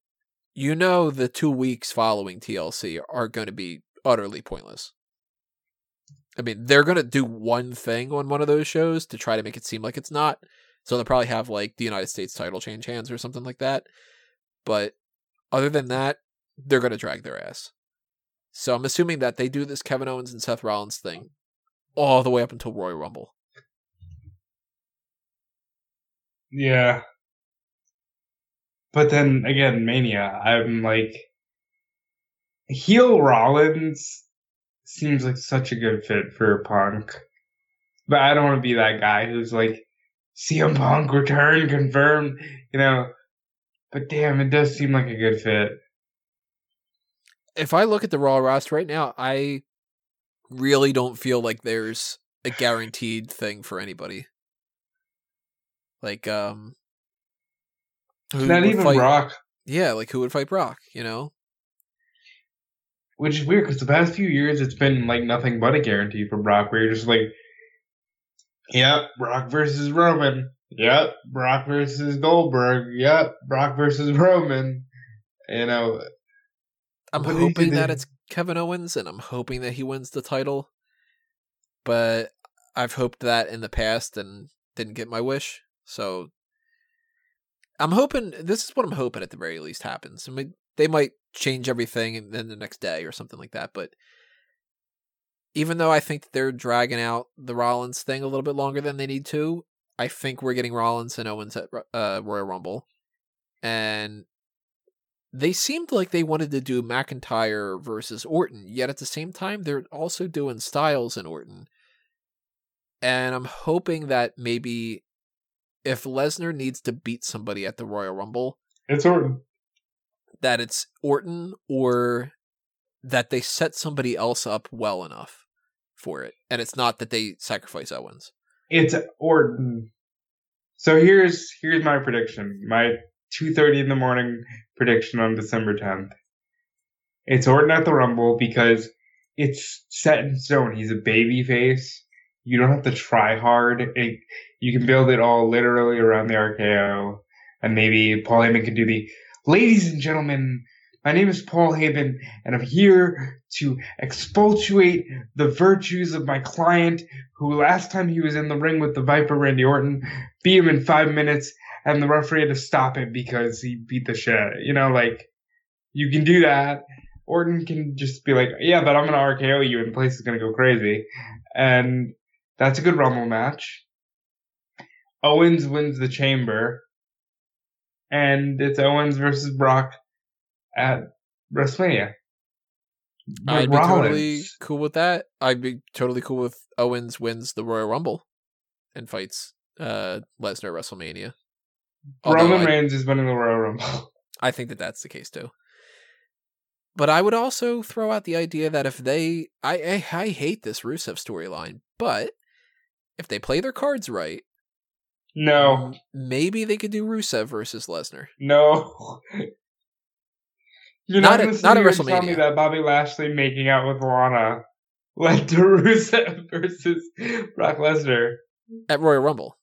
you know the 2 weeks following TLC are going to be utterly pointless. I mean, they're going to do one thing on one of those shows to try to make it seem like it's not. So they'll probably have, like, the United States title change hands or something like that. But Other than that, they're going to drag their ass. So I'm assuming that they do this Kevin Owens and Seth Rollins thing all the way up until Royal Rumble. Yeah. But then, again, Mania, I'm like... heel Rollins seems like such a good fit for Punk. But I don't want to be that guy who's like, CM Punk return, confirmed, you know. But damn, it does seem like a good fit. If I look at the Raw roster right now, I really don't feel like there's a guaranteed thing for anybody. Like, not even fight Brock. Yeah, like who would fight Brock, you know? Which is weird, because the past few years it's been like nothing but a guarantee for Brock, where you're just like, yep, Brock versus Roman. Yep, Brock versus Goldberg. Yep, Brock versus Roman. You know, I'm hoping that it's Kevin Owens, and I'm hoping that he wins the title. But I've hoped that in the past and didn't get my wish. So I'm hoping, this is what I'm hoping at the very least happens. I mean, they might change everything and then the next day or something like that. But even though I think they're dragging out the Rollins thing a little bit longer than they need to, I think we're getting Rollins and Owens at Royal Rumble. And they seemed like they wanted to do McIntyre versus Orton, yet at the same time, they're also doing Styles and Orton. And I'm hoping that maybe if Lesnar needs to beat somebody at the Royal Rumble, it's Orton. That it's Orton, or that they set somebody else up well enough for it. And it's not that they sacrifice Owens. It's Orton. So here's my prediction. My 2:30 in the morning prediction on December 10th. It's Orton at the Rumble because it's set in stone. He's a baby face. You don't have to try hard. You can build it all literally around the RKO. And maybe Paul Heyman can do the, ladies and gentlemen, my name is Paul Heyman, and I'm here to expostulate the virtues of my client, who last time he was in the ring with the Viper, Randy Orton, beat him in 5 minutes, and the referee had to stop it because he beat the shit. You know, like, you can do that. Orton can just be like, yeah, but I'm going to RKO you, and place is going to go crazy. And that's a good Rumble match. Owens wins the Chamber, and it's Owens versus Brock at WrestleMania. I'd be totally cool with that. I'd be totally cool with Owens wins the Royal Rumble and fights Lesnar at WrestleMania. Roman Reigns is winning the Royal Rumble. I think that that's the case too. But I would also throw out the idea that if they... I hate this Rusev storyline, but if they play their cards right... No. Maybe they could do Rusev versus Lesnar. No. You're not at WrestleMania. Tell me that Bobby Lashley making out with Lana led to Rusev versus Brock Lesnar at Royal Rumble.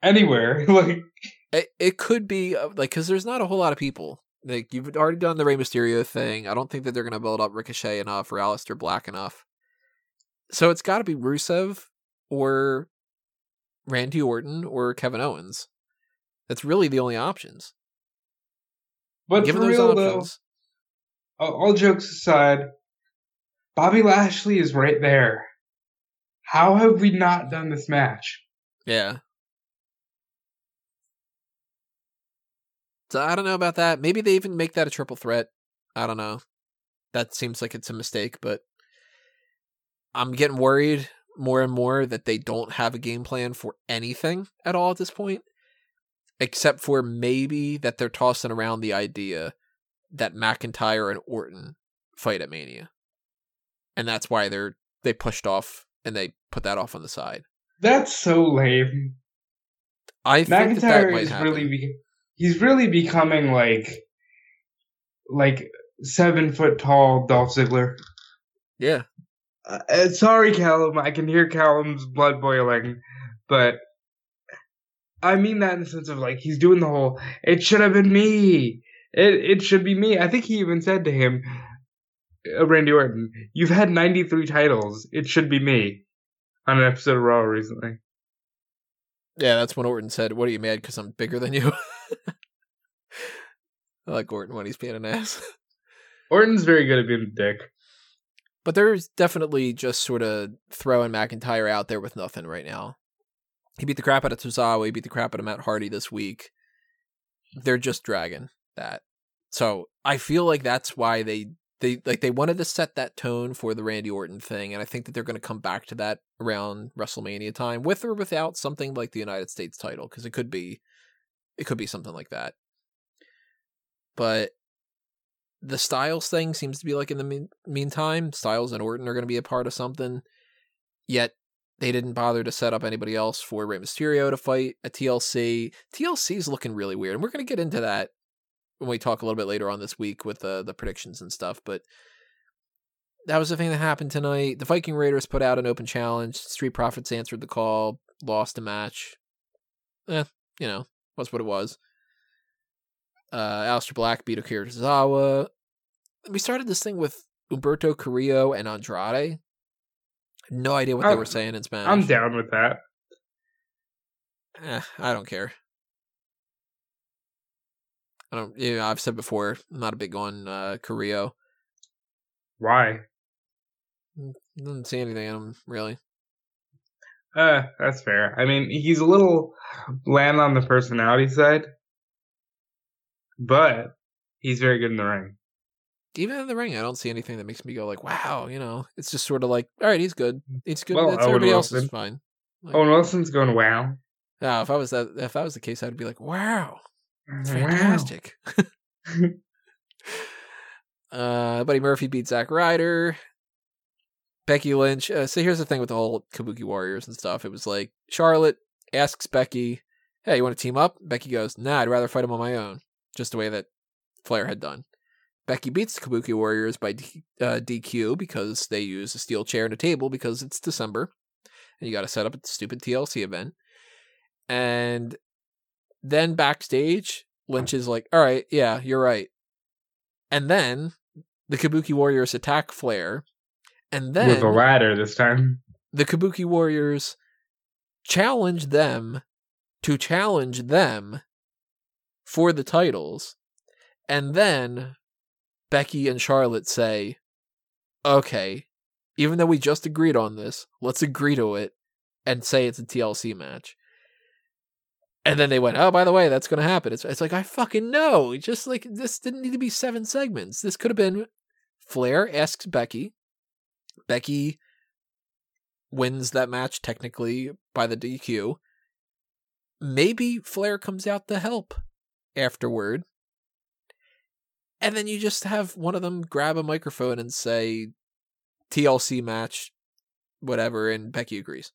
Anywhere, like it could be like, because there's not a whole lot of people. Like, you've already done the Rey Mysterio thing. I don't think that they're going to build up Ricochet enough or Aleister Black enough. So it's got to be Rusev or Randy Orton or Kevin Owens. That's really the only options. But given for those real options, though, all jokes aside, Bobby Lashley is right there. How have we not done this match? Yeah. So I don't know about that. Maybe they even make that a triple threat. I don't know. That seems like it's a mistake, but I'm getting worried more and more that they don't have a game plan for anything at all at this point, except for maybe that they're tossing around the idea that McIntyre and Orton fight at Mania. And that's why they pushed off and they put that off on the side. That's so lame. I think that might happen. He's really becoming like 7 foot tall Dolph Ziggler. Yeah. Sorry, Callum. I can hear Callum's blood boiling, but I mean that in the sense of like, he's doing the whole, it should have been me. It should be me. I think he even said to him, Randy Orton, you've had 93 titles. It should be me on an episode of Raw recently. Yeah, that's when Orton said, what are you mad because I'm bigger than you? I like Orton when he's being an ass. Orton's very good at being a dick. But they're definitely just sort of throwing McIntyre out there with nothing right now. He beat the crap out of Tozawa. He beat the crap out of Matt Hardy this week. They're just dragging that. So I feel like that's why they wanted to set that tone for the Randy Orton thing, and I think that they're going to come back to that around WrestleMania time, with or without something like the United States title, because it could be something like that. But the Styles thing seems to be like, in the meantime, Styles and Orton are going to be a part of something, yet they didn't bother to set up anybody else for Rey Mysterio to fight at TLC. TLC's looking really weird, and we're going to get into that when we talk a little bit later on this week with the predictions and stuff, but that was the thing that happened tonight. The Viking Raiders put out an open challenge. Street Profits answered the call, lost a match. That's what it was. Aleister Black beat Akira Tozawa. We started this thing with Humberto Carrillo and Andrade. No idea what they were saying in Spanish. I'm down with that. I don't care. I've said before, I'm not a big on Carrillo. Why? Doesn't see anything in him, really. That's fair. I mean, he's a little bland on the personality side, but he's very good in the ring. Even in the ring, I don't see anything that makes me go like, wow, it's just sort of like, all right, he's good. It's good. Well, everybody else is fine. Like, Owen Wilson's going, wow. If that was the case, I'd be like, wow. It's fantastic. Wow. Buddy Murphy beat Zack Ryder. Becky Lynch. So here's the thing with the whole Kabuki Warriors and stuff. It was like, Charlotte asks Becky, hey, you want to team up? Becky goes, nah, I'd rather fight him on my own. Just the way that Flair had done. Becky beats the Kabuki Warriors by DQ because they use a steel chair and a table because it's December. And you got to set up a stupid TLC event. And then backstage, Lynch is like, all right, yeah, you're right. And then the Kabuki Warriors attack Flair. And then... with a ladder this time. The Kabuki Warriors challenge them to challenge them for the titles. And then Becky and Charlotte say, okay, even though we just agreed on this, let's agree to it and say it's a TLC match. And then they went, oh, by the way, that's going to happen. It's like, I fucking know. Just like, this didn't need to be 7 segments. This could have been Flair asks Becky. Becky wins that match technically by the DQ. Maybe Flair comes out to help afterward. And then you just have one of them grab a microphone and say, TLC match, whatever, and Becky agrees.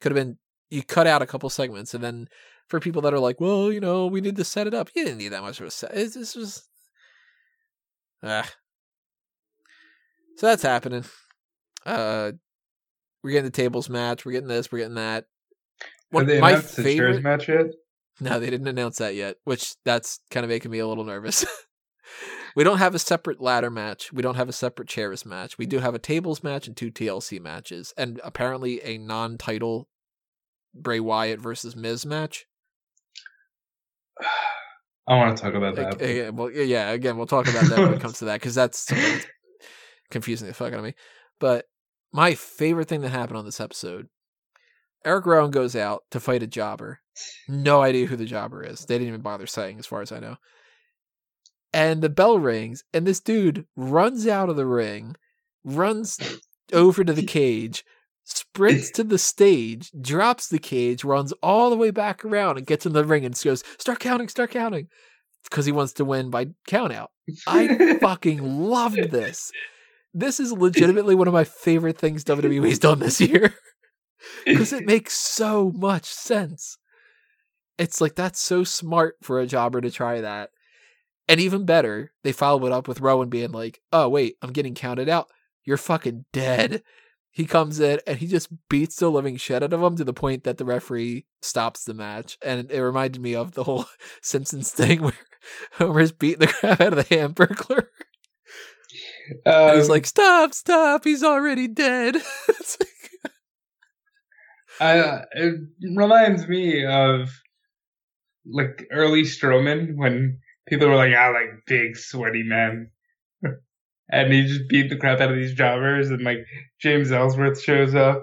Could have been... you cut out a couple segments, and then for people that are like, well, we need to set it up. You didn't need that much of a set. This was... So that's happening. We're getting the tables match. We're getting this. We're getting that. Have they announced the chairs match yet? No, they didn't announce that yet, which that's kind of making me a little nervous. We don't have a separate ladder match. We don't have a separate chairs match. We do have a tables match and 2 TLC matches, and apparently a non-title Bray Wyatt versus Miz match. I want to talk about that. Again, we'll talk about that when it comes to that, because that's confusing the fuck out of me. But my favorite thing that happened on this episode, Eric Rowan goes out to fight a jobber. No idea who the jobber is. They didn't even bother saying, as far as I know. And the bell rings, and this dude runs out of the ring, runs over to the cage, sprints to the stage, drops the cage, runs all the way back around, and gets in the ring and goes, start counting, because he wants to win by count out. I fucking loved this. This is legitimately one of my favorite things WWE's done this year, because it makes so much sense. It's like, that's so smart for a jobber to try that. And even better, they followed it up with Rowan being like, oh wait, I'm getting counted out, you're fucking dead. He comes in and he just beats the living shit out of him to the point that the referee stops the match. And it reminded me of the whole Simpsons thing where Homer's beating the crap out of the Hamburglar. And he's like, stop, he's already dead. It reminds me of like early Strowman when people were like, "I like big sweaty men," and he just beat the crap out of these jobbers. And like James Ellsworth shows up.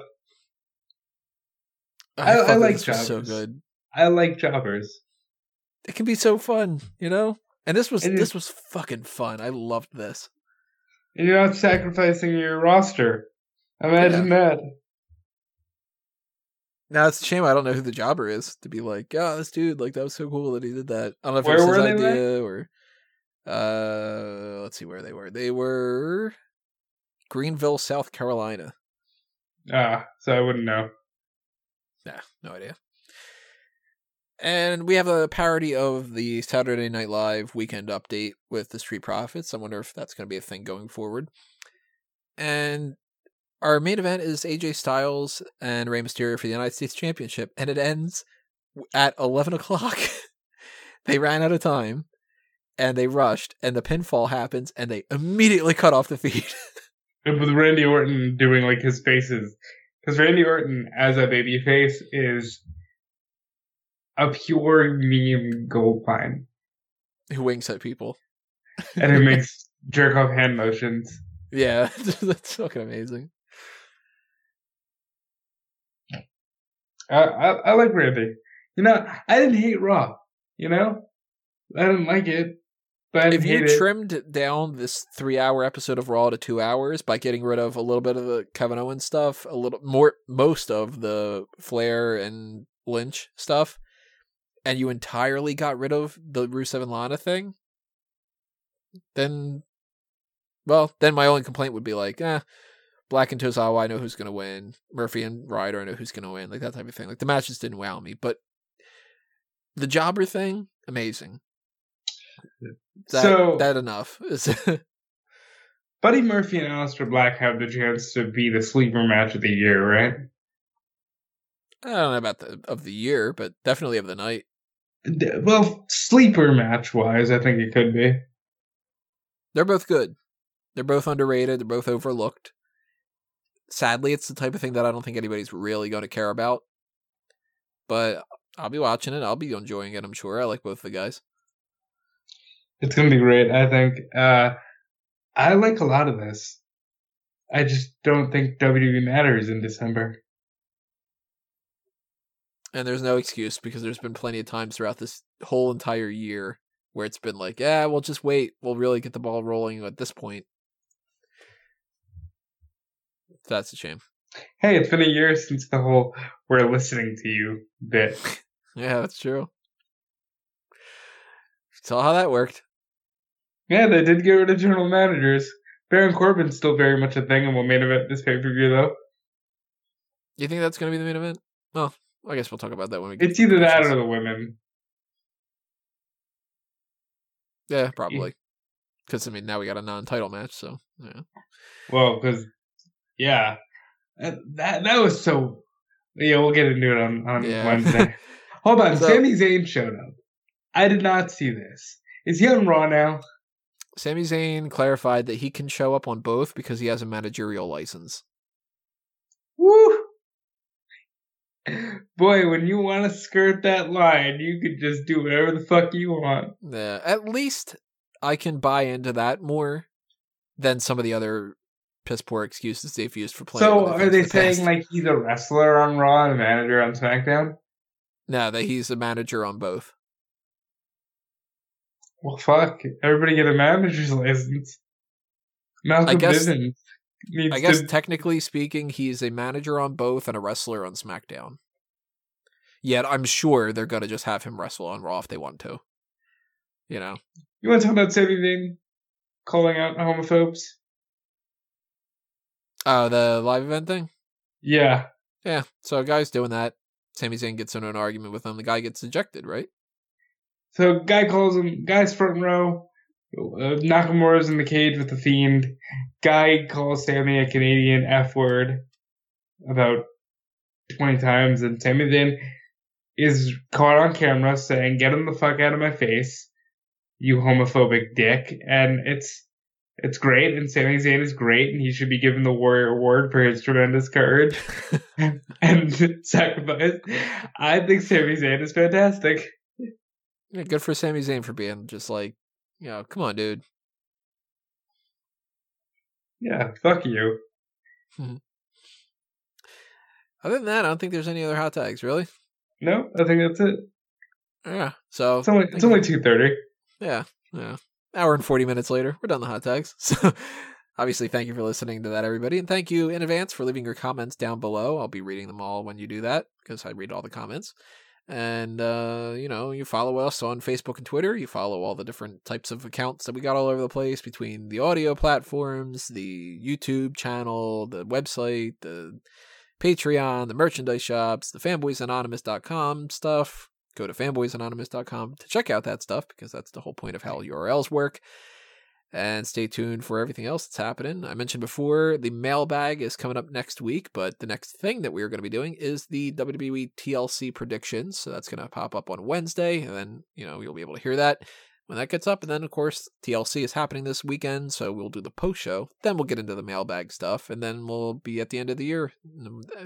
I like jobbers. So good. I like jobbers. It can be so fun, you know. And this was fucking fun. I loved this. And you're not sacrificing your roster. Imagine that. Now it's a shame I don't know who the jobber is to be like, oh, this dude, like that was so cool that he did that. I don't know if it was his idea or let's see where they were. They were Greenville, South Carolina. So I wouldn't know. Nah, no idea. And we have a parody of the Saturday Night Live weekend update with the Street Profits. I wonder if that's going to be a thing going forward. And our main event is AJ Styles and Rey Mysterio for the United States Championship. And it ends at 11 o'clock. They ran out of time and they rushed and the pinfall happens and they immediately cut off the feed. With Randy Orton doing like his faces. Because Randy Orton as a babyface is a pure meme gold mine. Who winks at people. And who makes jerk-off hand motions. Yeah, that's fucking amazing. I like Randy. You know, I didn't hate Raw. You know? I didn't like it. But if you trimmed down this 3-hour episode of Raw to 2 hours by getting rid of a little bit of the Kevin Owens stuff, a little more, most of the Flair and Lynch stuff, and you entirely got rid of the Rusev and Lana thing, then my only complaint would be like, Black and Tozawa, I know who's going to win. Murphy and Ryder, I know who's going to win. Like, that type of thing. Like, the matches didn't wow me, but the jobber thing, amazing. That enough. Buddy Murphy and Aleister Black have the chance to be the sleeper match of the year, right? I don't know about of the year, but definitely of the night. Well, sleeper match-wise, I think it could be. They're both good. They're both underrated. They're both overlooked. Sadly, it's the type of thing that I don't think anybody's really going to care about. But I'll be watching it. I'll be enjoying it, I'm sure. I like both the guys. It's going to be great, I think. I like a lot of this. I just don't think WWE matters in December. And there's no excuse because there's been plenty of times throughout this whole entire year where it's been like, we'll just wait. We'll really get the ball rolling at this point. That's a shame. Hey, it's been a year since the whole "we're listening to you" bit. Yeah, that's true. Saw how that worked. Yeah, they did get rid of general managers. Baron Corbin's still very much a thing and will main event this pay-per-view, though. You think that's going to be the main event? Well, I guess we'll talk about that when we get... It's either that or the women. Yeah, probably. Because, I mean, now we got a non-title match, so... Yeah. Well, because... Yeah. That was so... Yeah, we'll get into it on Wednesday. Hold on, Sami Zayn showed up. I did not see this. Is he on Raw now? Sami Zayn clarified that he can show up on both because he has a managerial license. Woo! Boy, when you want to skirt that line, you can just do whatever the fuck you want. Yeah, at least I can buy into that more than some of the other piss poor excuses they've used for playing. So, are they saying like he's a wrestler on Raw and a manager on SmackDown? No, that he's a manager on both. Well, fuck! Everybody get a manager's license. Malcolm Bivens I guess technically speaking, he's a manager on both and a wrestler on SmackDown. Yet I'm sure they're going to just have him wrestle on Raw if they want to. You know? You want to talk about Sami Zayn calling out homophobes? The live event thing? Yeah. Yeah, so a guy's doing that. Sami Zayn gets into an argument with him. The guy gets ejected, right? So guy calls him, guy's front row. Nakamura's in the cage with the Fiend. Guy calls Sammy a Canadian F-word about 20 times, and Sammy then is caught on camera saying, "Get him the fuck out of my face, you homophobic dick." And it's great, and Sami Zayn is great, and he should be given the Warrior Award for his tremendous courage and sacrifice. I think Sami Zayn is fantastic. Yeah, good for Sami Zayn for being just like, you know, come on, dude. Yeah, fuck you. Other than that, I don't think there's any other hot tags, really. No, I think that's it. Yeah, so it's only 2:30. Yeah. Hour and 40 minutes later, we're done the hot tags. So, obviously, thank you for listening to that, everybody, and thank you in advance for leaving your comments down below. I'll be reading them all when you do that, because I read all the comments. And, you know, you follow us on Facebook and Twitter. You follow all the different types of accounts that we got all over the place, between the audio platforms, the YouTube channel, the website, the Patreon, the merchandise shops, the fanboysanonymous.com stuff. Go to fanboysanonymous.com to check out that stuff, because that's the whole point of how URLs work. And stay tuned for everything else that's happening. I mentioned before, the mailbag is coming up next week, but the next thing that we're going to be doing is the WWE TLC predictions. So that's going to pop up on Wednesday, and then, you know, you'll be able to hear that when that gets up. And then, of course, TLC is happening this weekend, so we'll do the post-show. Then we'll get into the mailbag stuff, and then we'll be at the end of the year.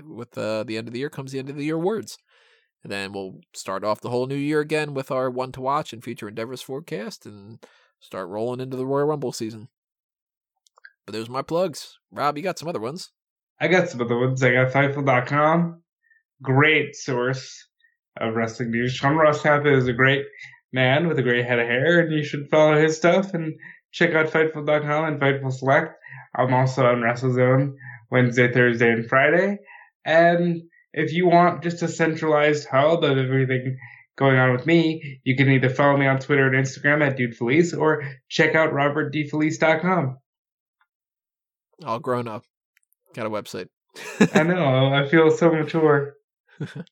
With the end of the year comes the end of the year words. And then we'll start off the whole new year again with our one to watch and future endeavors forecast, and start rolling into the Royal Rumble season. But there's my plugs. Rob, you got some other ones? I got some other ones. I got Fightful.com. Great source of wrestling news. Sean Ross Tappa is a great man with a great head of hair, and you should follow his stuff and check out Fightful.com and Fightful Select. I'm also on WrestleZone Wednesday, Thursday, and Friday. And if you want just a centralized hub of everything going on with me, you can either follow me on Twitter and Instagram at DudeFelice, or check out RobertDeFelice.com. All grown up. Got a website. I know. I feel so mature. Alrighty,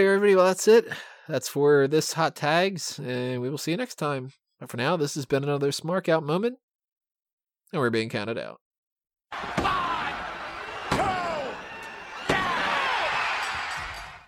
everybody. Well, that's it. That's for this Hot Tags, and we will see you next time. But for now, this has been another Smark Out moment, and we're being counted out.